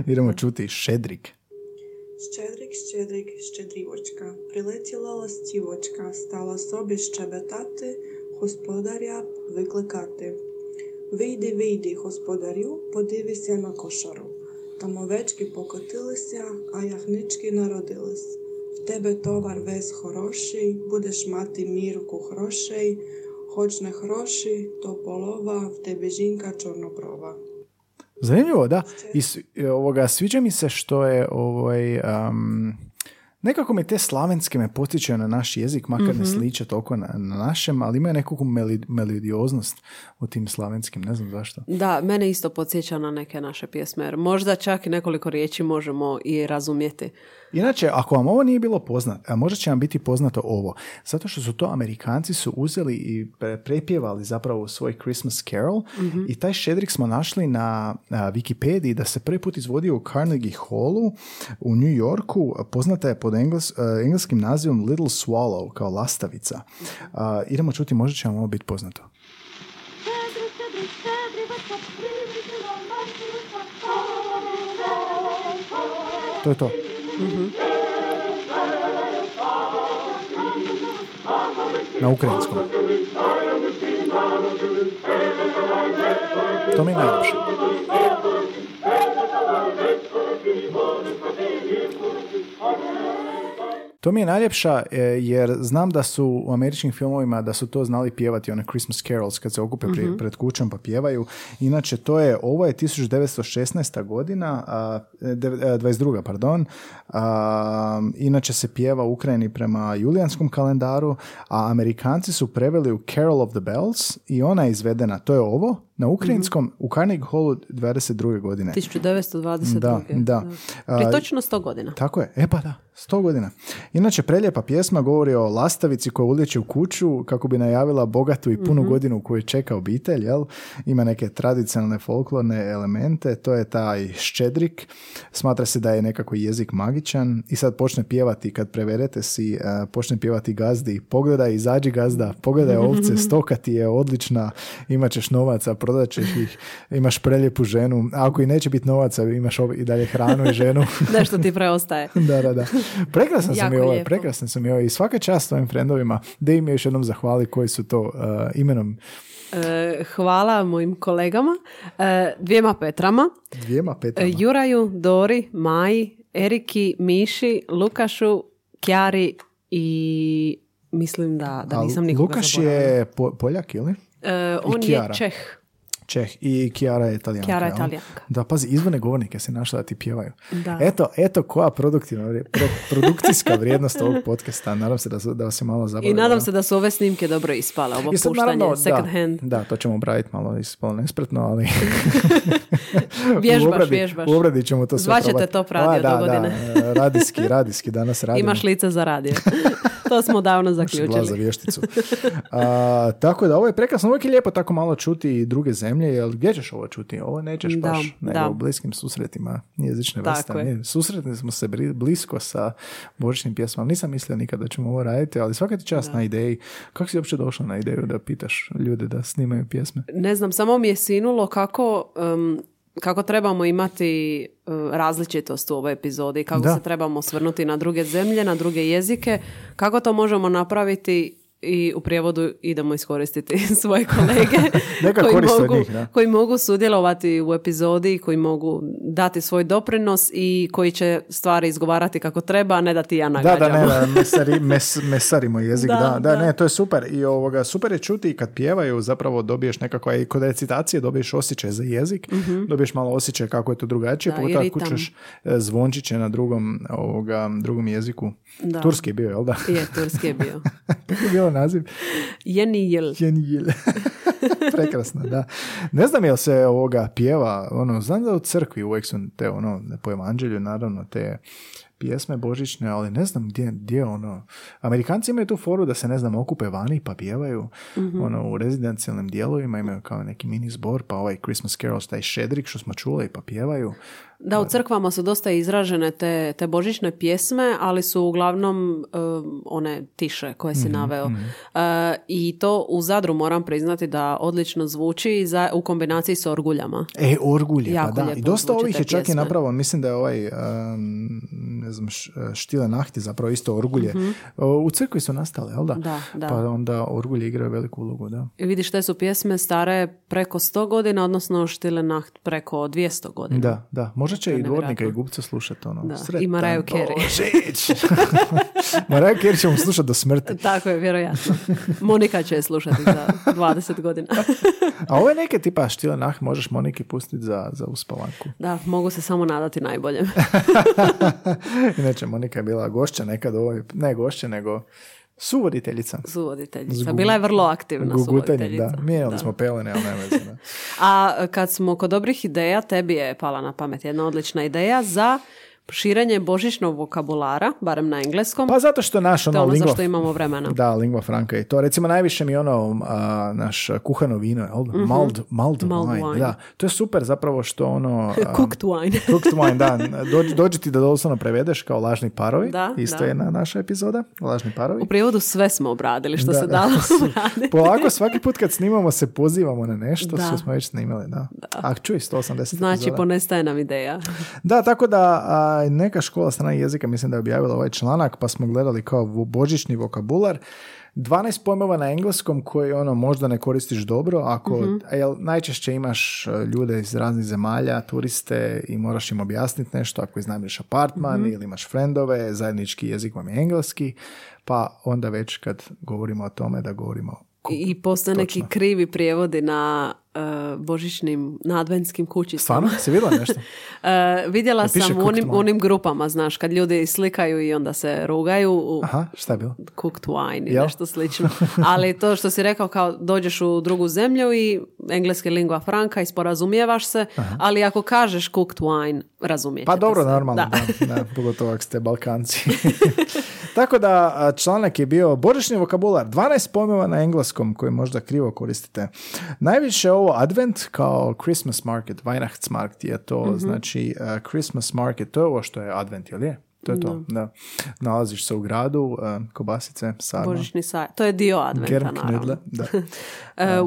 Idemo čuti Ščedrik. Щедрик, щедрик, щедрівочка, прилетіла ластівочка, стала собі щебетати, господаря викликати. Вийди, вийди, господарю, подивися на кошару. Там овечки покотилися, а ягнички народились. В тебе товар весь хороший, будеш мати мірку грошей, хоч не гроші, то полова, в тебе жінка чорноброва. Zanimljivo, da. I ovoga, sviđa mi se što je ovaj, um, nekako mi te slavenske me potiče na naš jezik, makar mm-hmm. ne sliče toliko na, na našem, ali imaju nekakvu meli, melodioznost u tim slavenskim, ne znam zašto. Da, mene isto podsjeća na neke naše pjesme, jer možda čak i nekoliko riječi možemo i razumjeti. Inače, ako vam ovo nije bilo poznato, možda će vam biti poznato ovo. Zato što su to Amerikanci su uzeli i prepjevali zapravo svoj Christmas Carol mm-hmm. i taj Ščedrik smo našli na, na Wikipediji da se prvi put izvodio u Carnegie Hallu u New Yorku. Poznata je pod engles, engleskim nazivom Little Swallow, kao lastavica. Uh, idemo čuti, možda će vam ovo biti poznato. To je to. Mm-hmm. Na ukrajinskom. To mi je najljepše. To mi je najljepša jer znam da su u američkim filmovima da su to znali pjevati, one Christmas carols kad se okupe mm-hmm. pred kućom pa pjevaju. Inače, to je, ovo je tisuću devetsto šesnaesta godina, a, dvadeset druga pardon. A, inače se pjeva u Ukrajini prema julijanskom kalendaru, a Amerikanci su preveli u Carol of the Bells i ona je izvedena, to je ovo, na ukrajinskom, mm-hmm. u Carnegie Hallu dvadeset druge godine. tisuću devetsto dvadeset druge Da, da. Prije točno sto godina. Tako je, e pa da, sto godina. Inače, prelijepa pjesma govori o lastavici koja uliječe u kuću kako bi najavila bogatu i punu mm-hmm. godinu u kojoj čeka obitelj, jel? Ima neke tradicionalne folklorne elemente, to je taj Ščedrik, smatra se da je nekako jezik magičan i sad počne pjevati, kad preverete si, uh, počne pjevati gazdi, pogledaj, izađi gazda, pogledaj ovce, stoka ti je odlična, imat ćeš novaca, prodat ćeš ih, imaš prelijepu ženu, a ako i neće biti novaca, imaš ob- i dalje hranu i ženu. Nešto ti preostaje. Da, da, da. Prekrasan sam je ovo, prekrasan sam je ovo i svaka čast ovim frendovima, da im je još jednom zahvali koji su to uh, imenom. E, hvala mojim kolegama, e, dvijema Petrama, dvijema Petrama. E, Juraju, Dori, Maji, Eriki, Miši, Lukašu, Chiari i mislim da, da nisam nikoga Lukaš zaboravila. Lukaš je po, Poljak, ili? E, on je Čeh. Čeh i Chiara je italijanka. Chiara je italijanka. Da, pazi, izvane govornike se našla da ti pjevaju. Da. Eto, eto koja produktivna, pro, produkcijska vrijednost ovog podcasta. Nadam se da, da vas je malo zabavljeno. I nadam se da su ove snimke dobro ispale. Ovo puštanje, naravno, second da, hand. Da, to ćemo obraditi malo ispalo nespretno, ali... vježbaš, u obradi, vježbaš. U obradi ćemo to sve probati. Zvaćete top radio A, do godine. Da, radijski, radijski, danas radimo. Imaš lice za radio. To smo davno zaključili. Glas za vješticu. A, tako da, ovo je prekrasno. Uvijek je lijepo tako malo čuti i druge zemlje. Jel, gdje ćeš ovo čuti? Ovo nećeš da, baš. Nego da. U bliskim susretima. Jezične vrste. Susretili smo se blisko sa božićnim pjesmama. Nisam mislio nikada da ćemo ovo raditi, ali svaka ti čast da. Na ideji. Kako si uopće došla na ideju da pitaš ljude da snimaju pjesme? Ne znam, samo mi je sinulo kako... Um, kako trebamo imati različitost u ovoj epizodi, kako da. Se trebamo osvrnuti na druge zemlje, na druge jezike, kako to možemo napraviti i u prijevodu idemo iskoristiti svoje kolege koji, mogu, njih, koji mogu sudjelovati u epizodi, koji mogu dati svoj doprinos i koji će stvari izgovarati kako treba, a ne da ti ja nagađam. Da, da, ne, da, mesari, mes, mesarimo jezik, da, da, da, ne, to je super. I ovoga, super je čuti i kad pjevaju, zapravo dobiješ nekako, i kod recitacije dobiješ osjećaj za jezik, mm-hmm. dobiješ malo osjećaj kako je to drugačije, pogotovo ako čuješ zvončiće na drugom, ovoga, drugom jeziku. Da. Turski je bio, jel da? Je, turski je bio. naziv? Jenijel. Jenijel. Prekrasno, da. Ne znam jel se ovoga pjeva, ono, znam da u crkvi uvijek su te, ono, po evanđelju, naravno, te pjesme božićne, ali ne znam gdje, gdje ono... Amerikanci imaju tu foru da se, ne znam, okupe vani pa pjevaju, mm-hmm. ono, u rezidencijalnim dijelovima imaju kao neki mini zbor, pa ovaj Christmas Carols, taj šedrik što smo čuli, pa pjevaju. Da, u crkvama su dosta izražene te, te božićne pjesme, ali su uglavnom um, one tiše koje si naveo. Mm-hmm. Uh, I to u Zadru moram priznati da odlično zvuči za, u kombinaciji s orguljama. E, orgulje, jako pa da. I dosta ovih je čak i napravo, mislim da je ovaj um, ne znam, Štile nahti zapravo isto orgulje. Mm-hmm. U crkvi su nastale, jel da? Da, da. Pa onda orgulje igraju veliku ulogu, da. I vidiš, te su pjesme stare preko sto godina, odnosno Štile naht preko dvjesto godina. Da, da. Možda će i Dvornika i Gubca slušati ono. I Mariah Carey. Mariah Carey ćemo slušati do smrti. Tako je, vjerojatno. Monika će je slušati za dvadeset godina. A ove neke tipa Štile nah možeš Moniki pustiti za, za uspavanku. Da, mogu se samo nadati najboljem. Inače, Monika je bila gošća nekad, ovoj, ne gošća, nego suvoditeljica. Suvoditeljica. Zgu... Bila je vrlo aktivna suvoditeljica. Da. Mijenjali smo pelene, ali nema veze. A kad smo kod dobrih ideja, tebi je pala na pamet jedna odlična ideja za širenje božićnog vokabulara, barem na engleskom. Pa zato što naš ono, ono lingua... zašto imamo vremena. Da, lingua franca i to. Recimo najviše mi ono a, naš kuhano vino, mm-hmm. mald, mald, mald wine. wine. Da. To je super zapravo što ono... A, cooked wine. Cooked wine, da. Dođi, dođi ti da doslovno prevedeš kao lažni parovi. Da, Isto da. je na naša epizoda. Lažni parovi. U prijevodu sve smo obradili što da, se dalo obraditi. Polako svaki put kad snimamo se pozivamo na nešto što smo već snimali. Da. Da. A čuj, sto osamdeset znači, epizoda. Ponestaje nam ideja. Da, tako da... A, neka škola strana jezika mislim da je objavila ovaj članak pa smo gledali kao božićni vokabular. dvanaest pojmova na engleskom koji ono možda ne koristiš dobro ako mm-hmm. jel, najčešće imaš ljude iz raznih zemalja, turiste i moraš im objasniti nešto ako iznajmljiš apartman mm-hmm. ili imaš frendove, zajednički jezik vam je engleski pa onda već kad govorimo o tome da govorimo Kup, I postoje neki krivi prijevodi na uh, božićnim, na adventskim kućicama. Stvarno? Si vidjela nešto? uh, vidjela ja sam u onim, onim grupama, znaš, kad ljudi slikaju i onda se rugaju. U... Aha, šta je bilo? Cooked wine i nešto slično. Ali to što si rekao, kao dođeš u drugu zemlju i engleski lingua franca i sporazumijevaš se, aha. ali ako kažeš cooked wine, razumijećete se. Pa dobro, se. normalno, da. da, da pogotovo ako ste Balkanci. Tako da članak je bio božićni vokabular, dvanaest pojmova na engleskom koji možda krivo koristite. Najviše ovo advent kao Christmas market, Weihnachtsmarkt je to, mm-hmm. znači uh, Christmas market, to je ovo što je advent, jel je? To je to, no. da. Nalaziš se u gradu, uh, kobasice, sarma. Božićni saj, to je dio adventa, Gerk, naravno. Knedle, da. uh,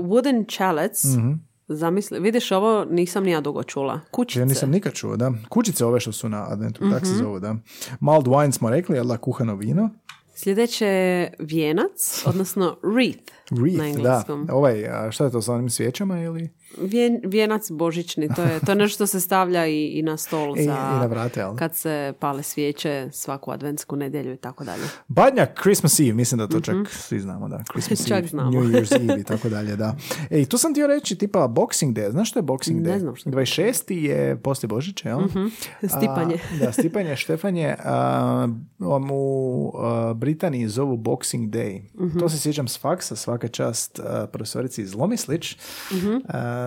wooden challets, mm-hmm. Zamisli, vidiš ovo nisam ni ja dugo čula. Kućice. Ja nisam nikad čuo, da. Kućice ove što su na adventu, mm-hmm. tak se zove, da. Mald wine smo rekli, jel da, kuhano vino. Sljedeće je vijenac, odnosno wreath, wreath na engleskom. Da. Ovaj, a šta je to sa onim svijećama ili? Vijen, vijenac božićni, to je, to je nešto što se stavlja i, i na stolu za, I, i na vrate, ali. Kad se pale svijeće svaku adventsku nedjelju i tako dalje. Badnjak, Christmas Eve, mislim da to mm-hmm. čak svi znamo, da. Christmas Eve, znamo. New Year's Eve i tako dalje, da. Ej, tu sam ti reći tipa Boxing Day, znaš što je Boxing Day? Ne znam što. dvadeset šesti je poslije Božića, jel? Mm-hmm. Stipanje. A, da, stipanje, štefanje. A, um, u a, Britaniji zovu Boxing Day. Mm-hmm. To se sjećam s faksa, svaka čast a, profesorici iz Lomislić. Mm-hmm. A,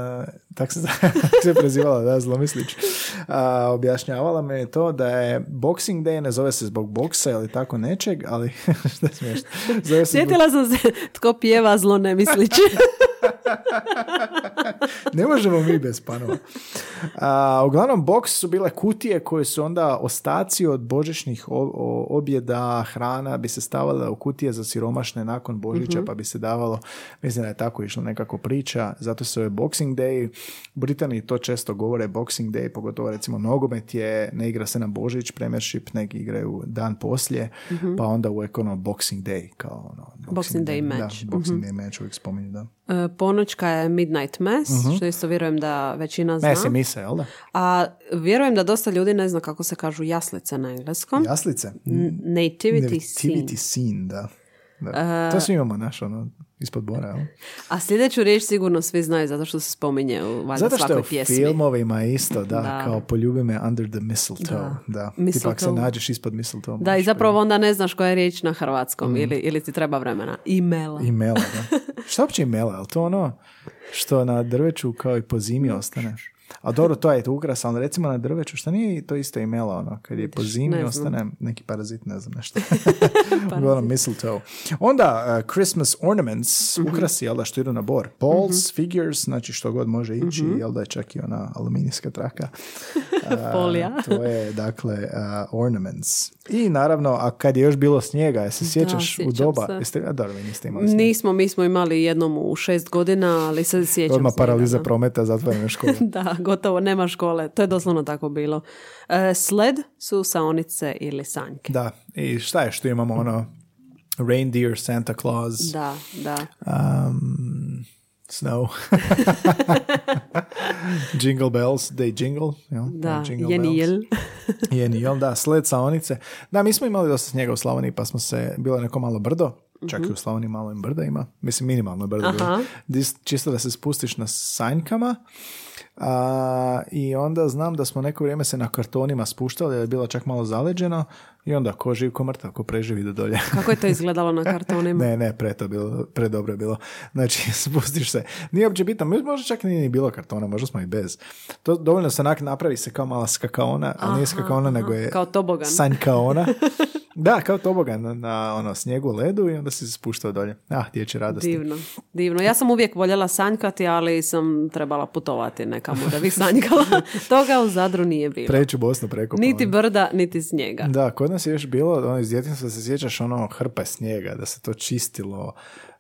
tako se, se prezivala, da, Zlomislić. A, objašnjavala me to da je Boxing Day ne zove se zbog boksa ili tako nečeg, ali šta smiješno. Sjetila zbog... sam se tko pjeva zlo ne mislići. Ne možemo mi bez panova. A, uglavnom, boks su bile kutije koje su onda ostaci od božićnih objeda, hrana bi se stavale u kutije za siromašne nakon Božića, mm-hmm. pa bi se davalo, mislim da je tako išlo nekako priča, zato se je Boxing Day, u Britaniji to često govore Boxing Day, pogotovo recimo nogomet je, ne igra se na Božić, Premiership, neki igraju dan poslije, mm-hmm. pa onda uvijek ono Boxing Day, kao ono, Boxing, Boxing Day, Day match. Da, Boxing mm-hmm. Day match uvijek spominju, da. Uh, ponoćka je Midnight Mass, uh-huh. što isto vjerujem da većina zna. Mass je misa, jel da? A vjerujem da dosta ljudi ne zna kako se kažu jaslice na engleskom. Jaslice? N- nativity, nativity scene. Nativity scene, da. Da. Uh, to svi imamo, naš ono... ispod bora. Jel? A sljedeću riječ sigurno svi znaju zato što se spominje u valjda svakoj pjesmi. Zato što u filmovima isto, da, da, kao poljubi me under the mistletoe. Da. Da. Mistletoe. Ipak se nađeš ispod mistletoe. Da, i zapravo prije. Onda ne znaš koja je riječ na hrvatskom mm. ili, ili ti treba vremena. Imela. Imela, da. Šta uopće imela? Je li to ono što na drveću kao i po zimi ostane? A dobro, to je ukras, ali recimo na drveću, šta nije to isto imela, ono, kad je po zimi ne ostane neki parazit, ne znam nešto. Uglavnom, mistletoe. Onda, uh, Christmas ornaments, mm-hmm. ukrasi, jel da, što idu na bor. Balls, mm-hmm. figures, znači što god može ići, mm-hmm. jel da je čak i ona aluminijska traka. Folija. Uh, to je, dakle, uh, ornaments. I naravno, a kad je još bilo snijega, jel se sjećaš da, u doba? Se. Jeste, a dobro, vi niste imali snijega. Nismo, mi smo imali jednom u šest godina, ali se sjećam odmah snijega. Paraliza prometa, zatvorene škole. Da, gotovo, nema škole. To je doslovno tako bilo. Uh, sled su saonice ili sanjke. Da, i šta je što imamo ono reindeer, Santa Claus. Da, da. Um, snow. Jingle bells, they jingle. You know, da, jingle jenijel. Jenijel, da, sled, saonice. Da, mi smo imali dosta snijega u Slavoniji pa smo se, bilo neko malo brdo. Čak i u Slavoniji malo im brda ima. Mislim, minimalno brda. Čisto da se spustiš na sanjkama. A, i onda znam da smo neko vrijeme se na kartonima spuštali jer je bilo čak malo zaleđeno i onda ko živ, ko mrtav, ko preživi do dolje. Kako je to izgledalo na kartonima? ne, ne, pre to bilo, pre dobro je bilo. Znači, spustiš se. Nije uopće bitno, možda čak nije ni bilo kartona, možda smo i bez. To dovoljno se onak napravi se kao mala skakaona, ali nije skakaona, aha, nego je kao tobogan. Sanjkaona. Da, kao tobogan na, na ono, snijegu, ledu i onda si se spuštao dolje. Ah, dječje radosti. Divno, divno. Ja sam uvijek voljela sanjkati, ali sam trebala putovati nekamo da bih sanjkala. Toga u Zadru nije bilo. Preću Bosnu preko. Niti brda, niti snijega. Da, kod nas je još bilo, ono, iz djetinjstva se sjećaš ono hrpa snijega, da se to čistilo.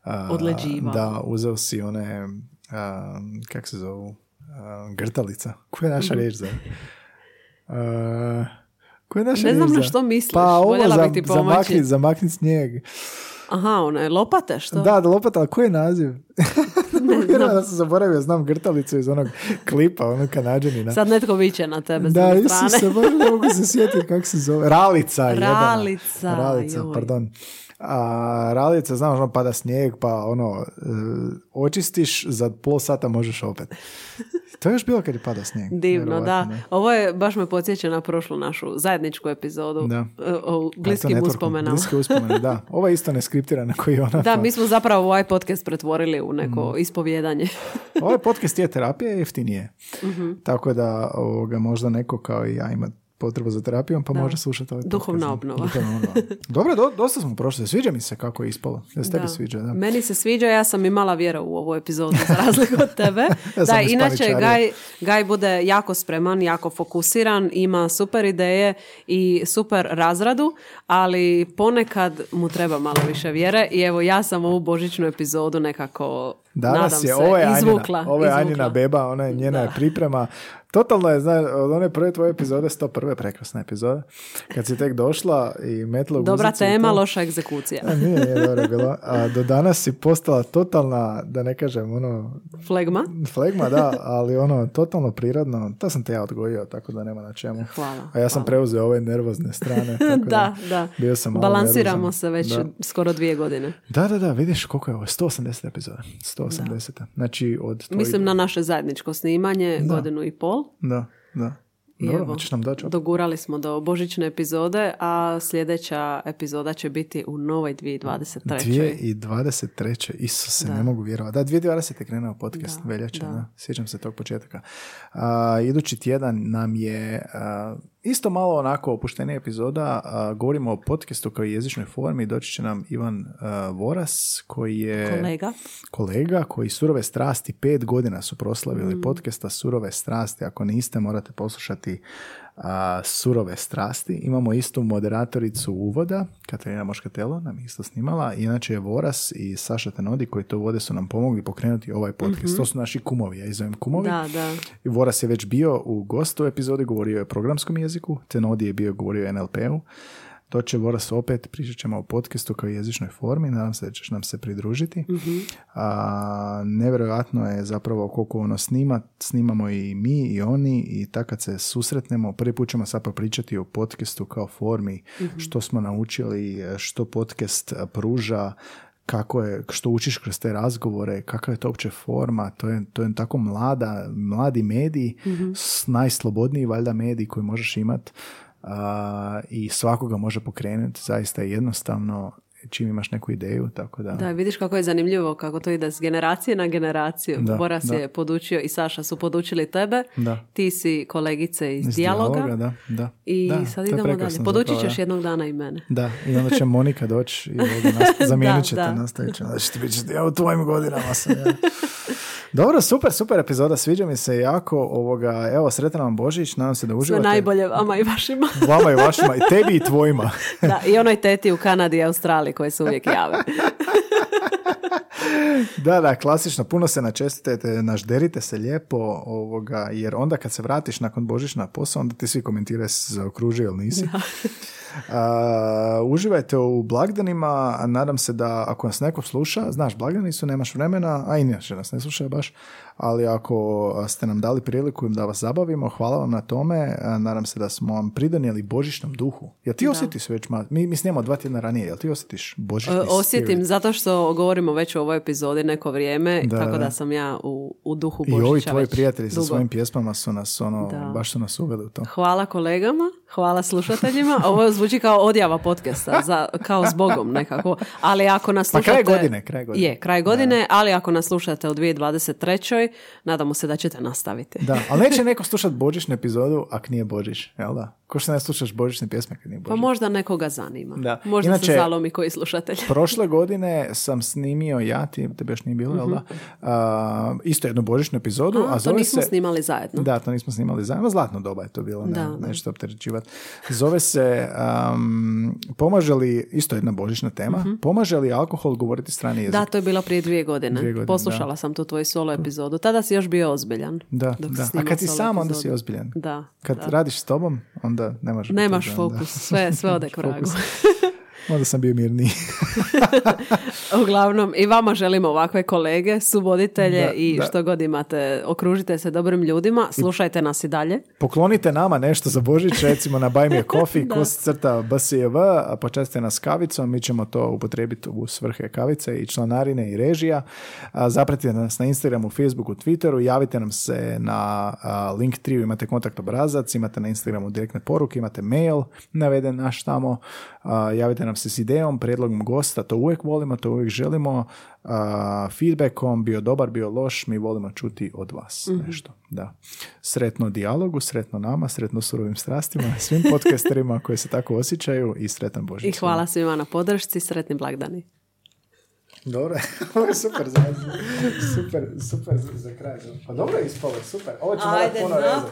A, od leđiva. Da, uzeo si one, a, kak se zovu, a, grtalica. Koja je naša riječ za... A, ne znam na što misliš, pa, voljela bih ti pomoći. Zamaknit, zamaknit snijeg. Aha, ona je lopata, što? Da, da, lopata, ali koji je naziv? Ne znam. Da sam zaboravio, znam grtalicu iz onog klipa, onog Kanađanina. Sad netko viče na tebe s da, strane. Da, Isuse, baš ne mogu se sjetiti kako se zove. Ralica. Ralica. Jedana. Ralica, joj. Pardon. A, ralica, znam, ono pada snijeg, pa ono, očistiš, za pol sata možeš opet. To je još bilo kad je pada snijeg. Divno, da. Ne. Ovo je, baš me podsjeća na prošlu našu zajedničku epizodu da. O bliskim uspomenama. Bliski uspomena, da. Ovo je isto neskriptirana koji je ona... Da, pa... mi smo zapravo ovaj podcast pretvorili u neko mm. ispovjedanje. Ovaj podcast je terapija i jeftinije. Mm-hmm. Tako da ovoga, možda neko kao i ja ima potrebu za terapijom, pa da. Može slušati ovaj podcast. Duhovna obnova. Dobro, do, dosta smo prošli. Sviđa mi se kako je ispalo. Ja se tebi sviđa, da. Meni se sviđa, ja sam imala vjera u ovu epizodu za razliku od tebe. ja da, inače, Gaj, Gaj bude jako spreman, jako fokusiran, ima super ideje i super razradu, ali ponekad mu treba malo više vjere i evo ja sam ovu božićnu epizodu nekako... Danas je, ovo je Anjina, ovo je Anjina beba, ona je, njena da. Je priprema. Totalno je, znaš, od one prve tvoje epizode, sto prva prekrasna epizoda, kad si tek došla i metla u guzicu. Dobra tema, loša egzekucija. A, nije, nije dobro bilo. A, do danas si postala totalna, da ne kažem, ono... Flegma? Flegma, da, ali ono, totalno prirodno. To sam te ja odgojio, tako da nema na čemu. Hvala. A ja sam hvala. preuzeo ove nervozne strane. Tako da, da, da. Bio sam malo balansiramo nervozan. Se već da. Skoro dvije godine. Da, da, da, vidiš koliko je ovo, sto osamdeset epizoda. sto osamdeset. Da. Znači, od tvojih... Mislim na naše zajedničko snimanje, da. Godinu i pol. Da, da. Dobro, evo, nam dogurali smo do božićne epizode, a sljedeća epizoda će biti u novoj dvije tisuće dvadeset treća. dvije tisuće dvadeset treća. Isuse, da. Ne mogu vjerovati. Da, dvije tisuće dvadesete. je krenuo podcast, da, veljače, da. Da. Sjećam se tog početka. Uh, idući tjedan nam je uh, isto malo onako opuštenija epizoda. Uh, govorimo o podcastu kao jezičnoj formi. Doći će nam Ivan uh, Voras, koji je kolega. kolega koji Surove strasti, pet godina su proslavili mm. podcasta Surove strasti. Ako niste, morate poslušati A, surove strasti. Imamo istu moderatoricu uvoda, Katarina Moškatelo nam isto snimala, inače je Voras i Saša Tenodi koji to vode su nam pomogli pokrenuti ovaj podcast. Mm-hmm. To su naši kumovi, ja ih zovem kumovi. Da, da. Voras je već bio u gostu u epizodi, govorio je o programskom jeziku, Tenodi je bio govorio o en el pe u. To će Voras opet, pričat ćemo o podcastu kao jezičnoj formi, nadam se da ćeš nam se pridružiti. Mm-hmm. A, nevjerojatno je zapravo koliko ono snima, snimamo i mi i oni i tako kad se susretnemo, prvi put ćemo sad pričati o podcastu kao formi, mm-hmm. što smo naučili, što podcast pruža, kako je, što učiš kroz te razgovore, kakva je to uopće forma, to je, to je tako mlada, mladi mediji, mm-hmm. najslobodniji valjda mediji koji možeš imat uh, i svakoga može pokrenuti, zaista je jednostavno čim imaš neku ideju, tako da... Da, vidiš kako je zanimljivo, kako to ide s generacije na generaciju. Voras je podučio i Saša su podučili tebe, da. Ti si kolegice iz, iz Dijaloga, dijaloga da, da. I da, sad idemo dalje. Podučit ćeš jednog dana i mene. Da, i onda će Monika doći i nast... zamijenit ćete, nastavit ćete, da ćete biti, ja u tvojim godinama sam, ja. Dobro, super, super epizoda, sviđa mi se jako, ovoga, evo, sretan vam Božić, nadam se da uživate. Sve najbolje vama i vašima. Vama i vašima, i tebi i tvojima. Da, i onoj teti u Kanadi i Australiji koje se uvijek jave. Da, da, klasično, puno se načestite, našderite se lijepo, ovoga, jer onda kad se vratiš nakon Božića na posao, onda ti svi komentiraju se zaokruži ili nisi. Da. Uh, uživajte u blagdanima, nadam se da ako nas neko sluša, znaš, blagdani su, nemaš vremena, a inače nas ne slušaju baš, ali ako ste nam dali priliku da vas zabavimo, hvala vam na tome, nadam se da smo vam pridonijeli božićnom duhu. Jel ti da. osjetiš već, mi, mi snijemo dva tjedna ranije, jel ti osjetiš božićni stil? Osjetim, zato što govorimo već u ovoj epizodi neko vrijeme, da, tako da sam ja u, u duhu božića. I ovi tvoji prijatelji dugo. Sa svojim pjesmama su nas, ono, da. baš su nas uveli u to. Hvala kolegama, hvala slušateljima, ovo zvuči kao odjava podcasta, za, kao s Bogom nekako, ali ako nas slušate... Pa kraj godine, kraj godine. Je, kraj godine, da. Ali ako nas slušate u dvije tisuće dvadeset trećoj, nadamo se da ćete nastaviti. Da, ali neće neko slušati božićnu epizodu ako nije Božić, jel da? Ko što ne slušaš božićne pjesme kad nije Božić? Pa možda nekoga zanima. Da. Možda inače, se zalomi koji slušatelj. Prošle godine sam snimio ja, ti, tebe još nije bilo, jel da? Uh, isto jednu božićnu epizodu. A, a to nismo se... snimali zajedno. Da, to nismo snimali zajedno. Zlatno doba je to bilo, ne, da, da. nešto opterećivati. Zove se... Um, pomaže li, isto jedna božićna tema, uh-huh. pomaže li alkohol govoriti strani jezik? Da, to je bilo prije dvije godine. Dvije godine Poslušala da. sam tu tvoju solo epizodu. Tada si još bio ozbiljan. Da, da. A kad si sam, epizodu. onda si ozbiljan. Da, kad da. radiš s tobom, onda ne možeš. Nemaš biti, fokus, da. sve, sve ode k vragu. Onda sam bio mirniji. Uglavnom, i vama želimo ovakve kolege, suvoditelje da, i da. što god imate. Okružite se dobrim ljudima, slušajte I nas i dalje. Poklonite nama nešto za Božić, recimo na Buy Me a Coffee, kosi crta B C V, počastite nas kavicom, mi ćemo to upotrijebiti u svrhe kavice i članarine i režija. Zapratite nas na Instagramu, Facebooku, Twitteru, javite nam se na Linktree, imate kontakt obrazac, imate na Instagramu direktne poruke, imate mail naveden naš tamo, javite nam se s idejom, prijedlogom gosta, to uvijek volimo, to uvijek želimo, uh, feedbackom, bio dobar, bio loš, mi volimo čuti od vas mm-hmm. nešto. Da. Sretno dijalogu, sretno nama, sretno surovim strastima, svim podcasterima koji se tako osjećaju i sretan Božić. I hvala svima na podršci, sretni blagdani. Dobro, super, super, super za kraj. Pa dobro je ispalo, super. Ovo ću morati puno rezati.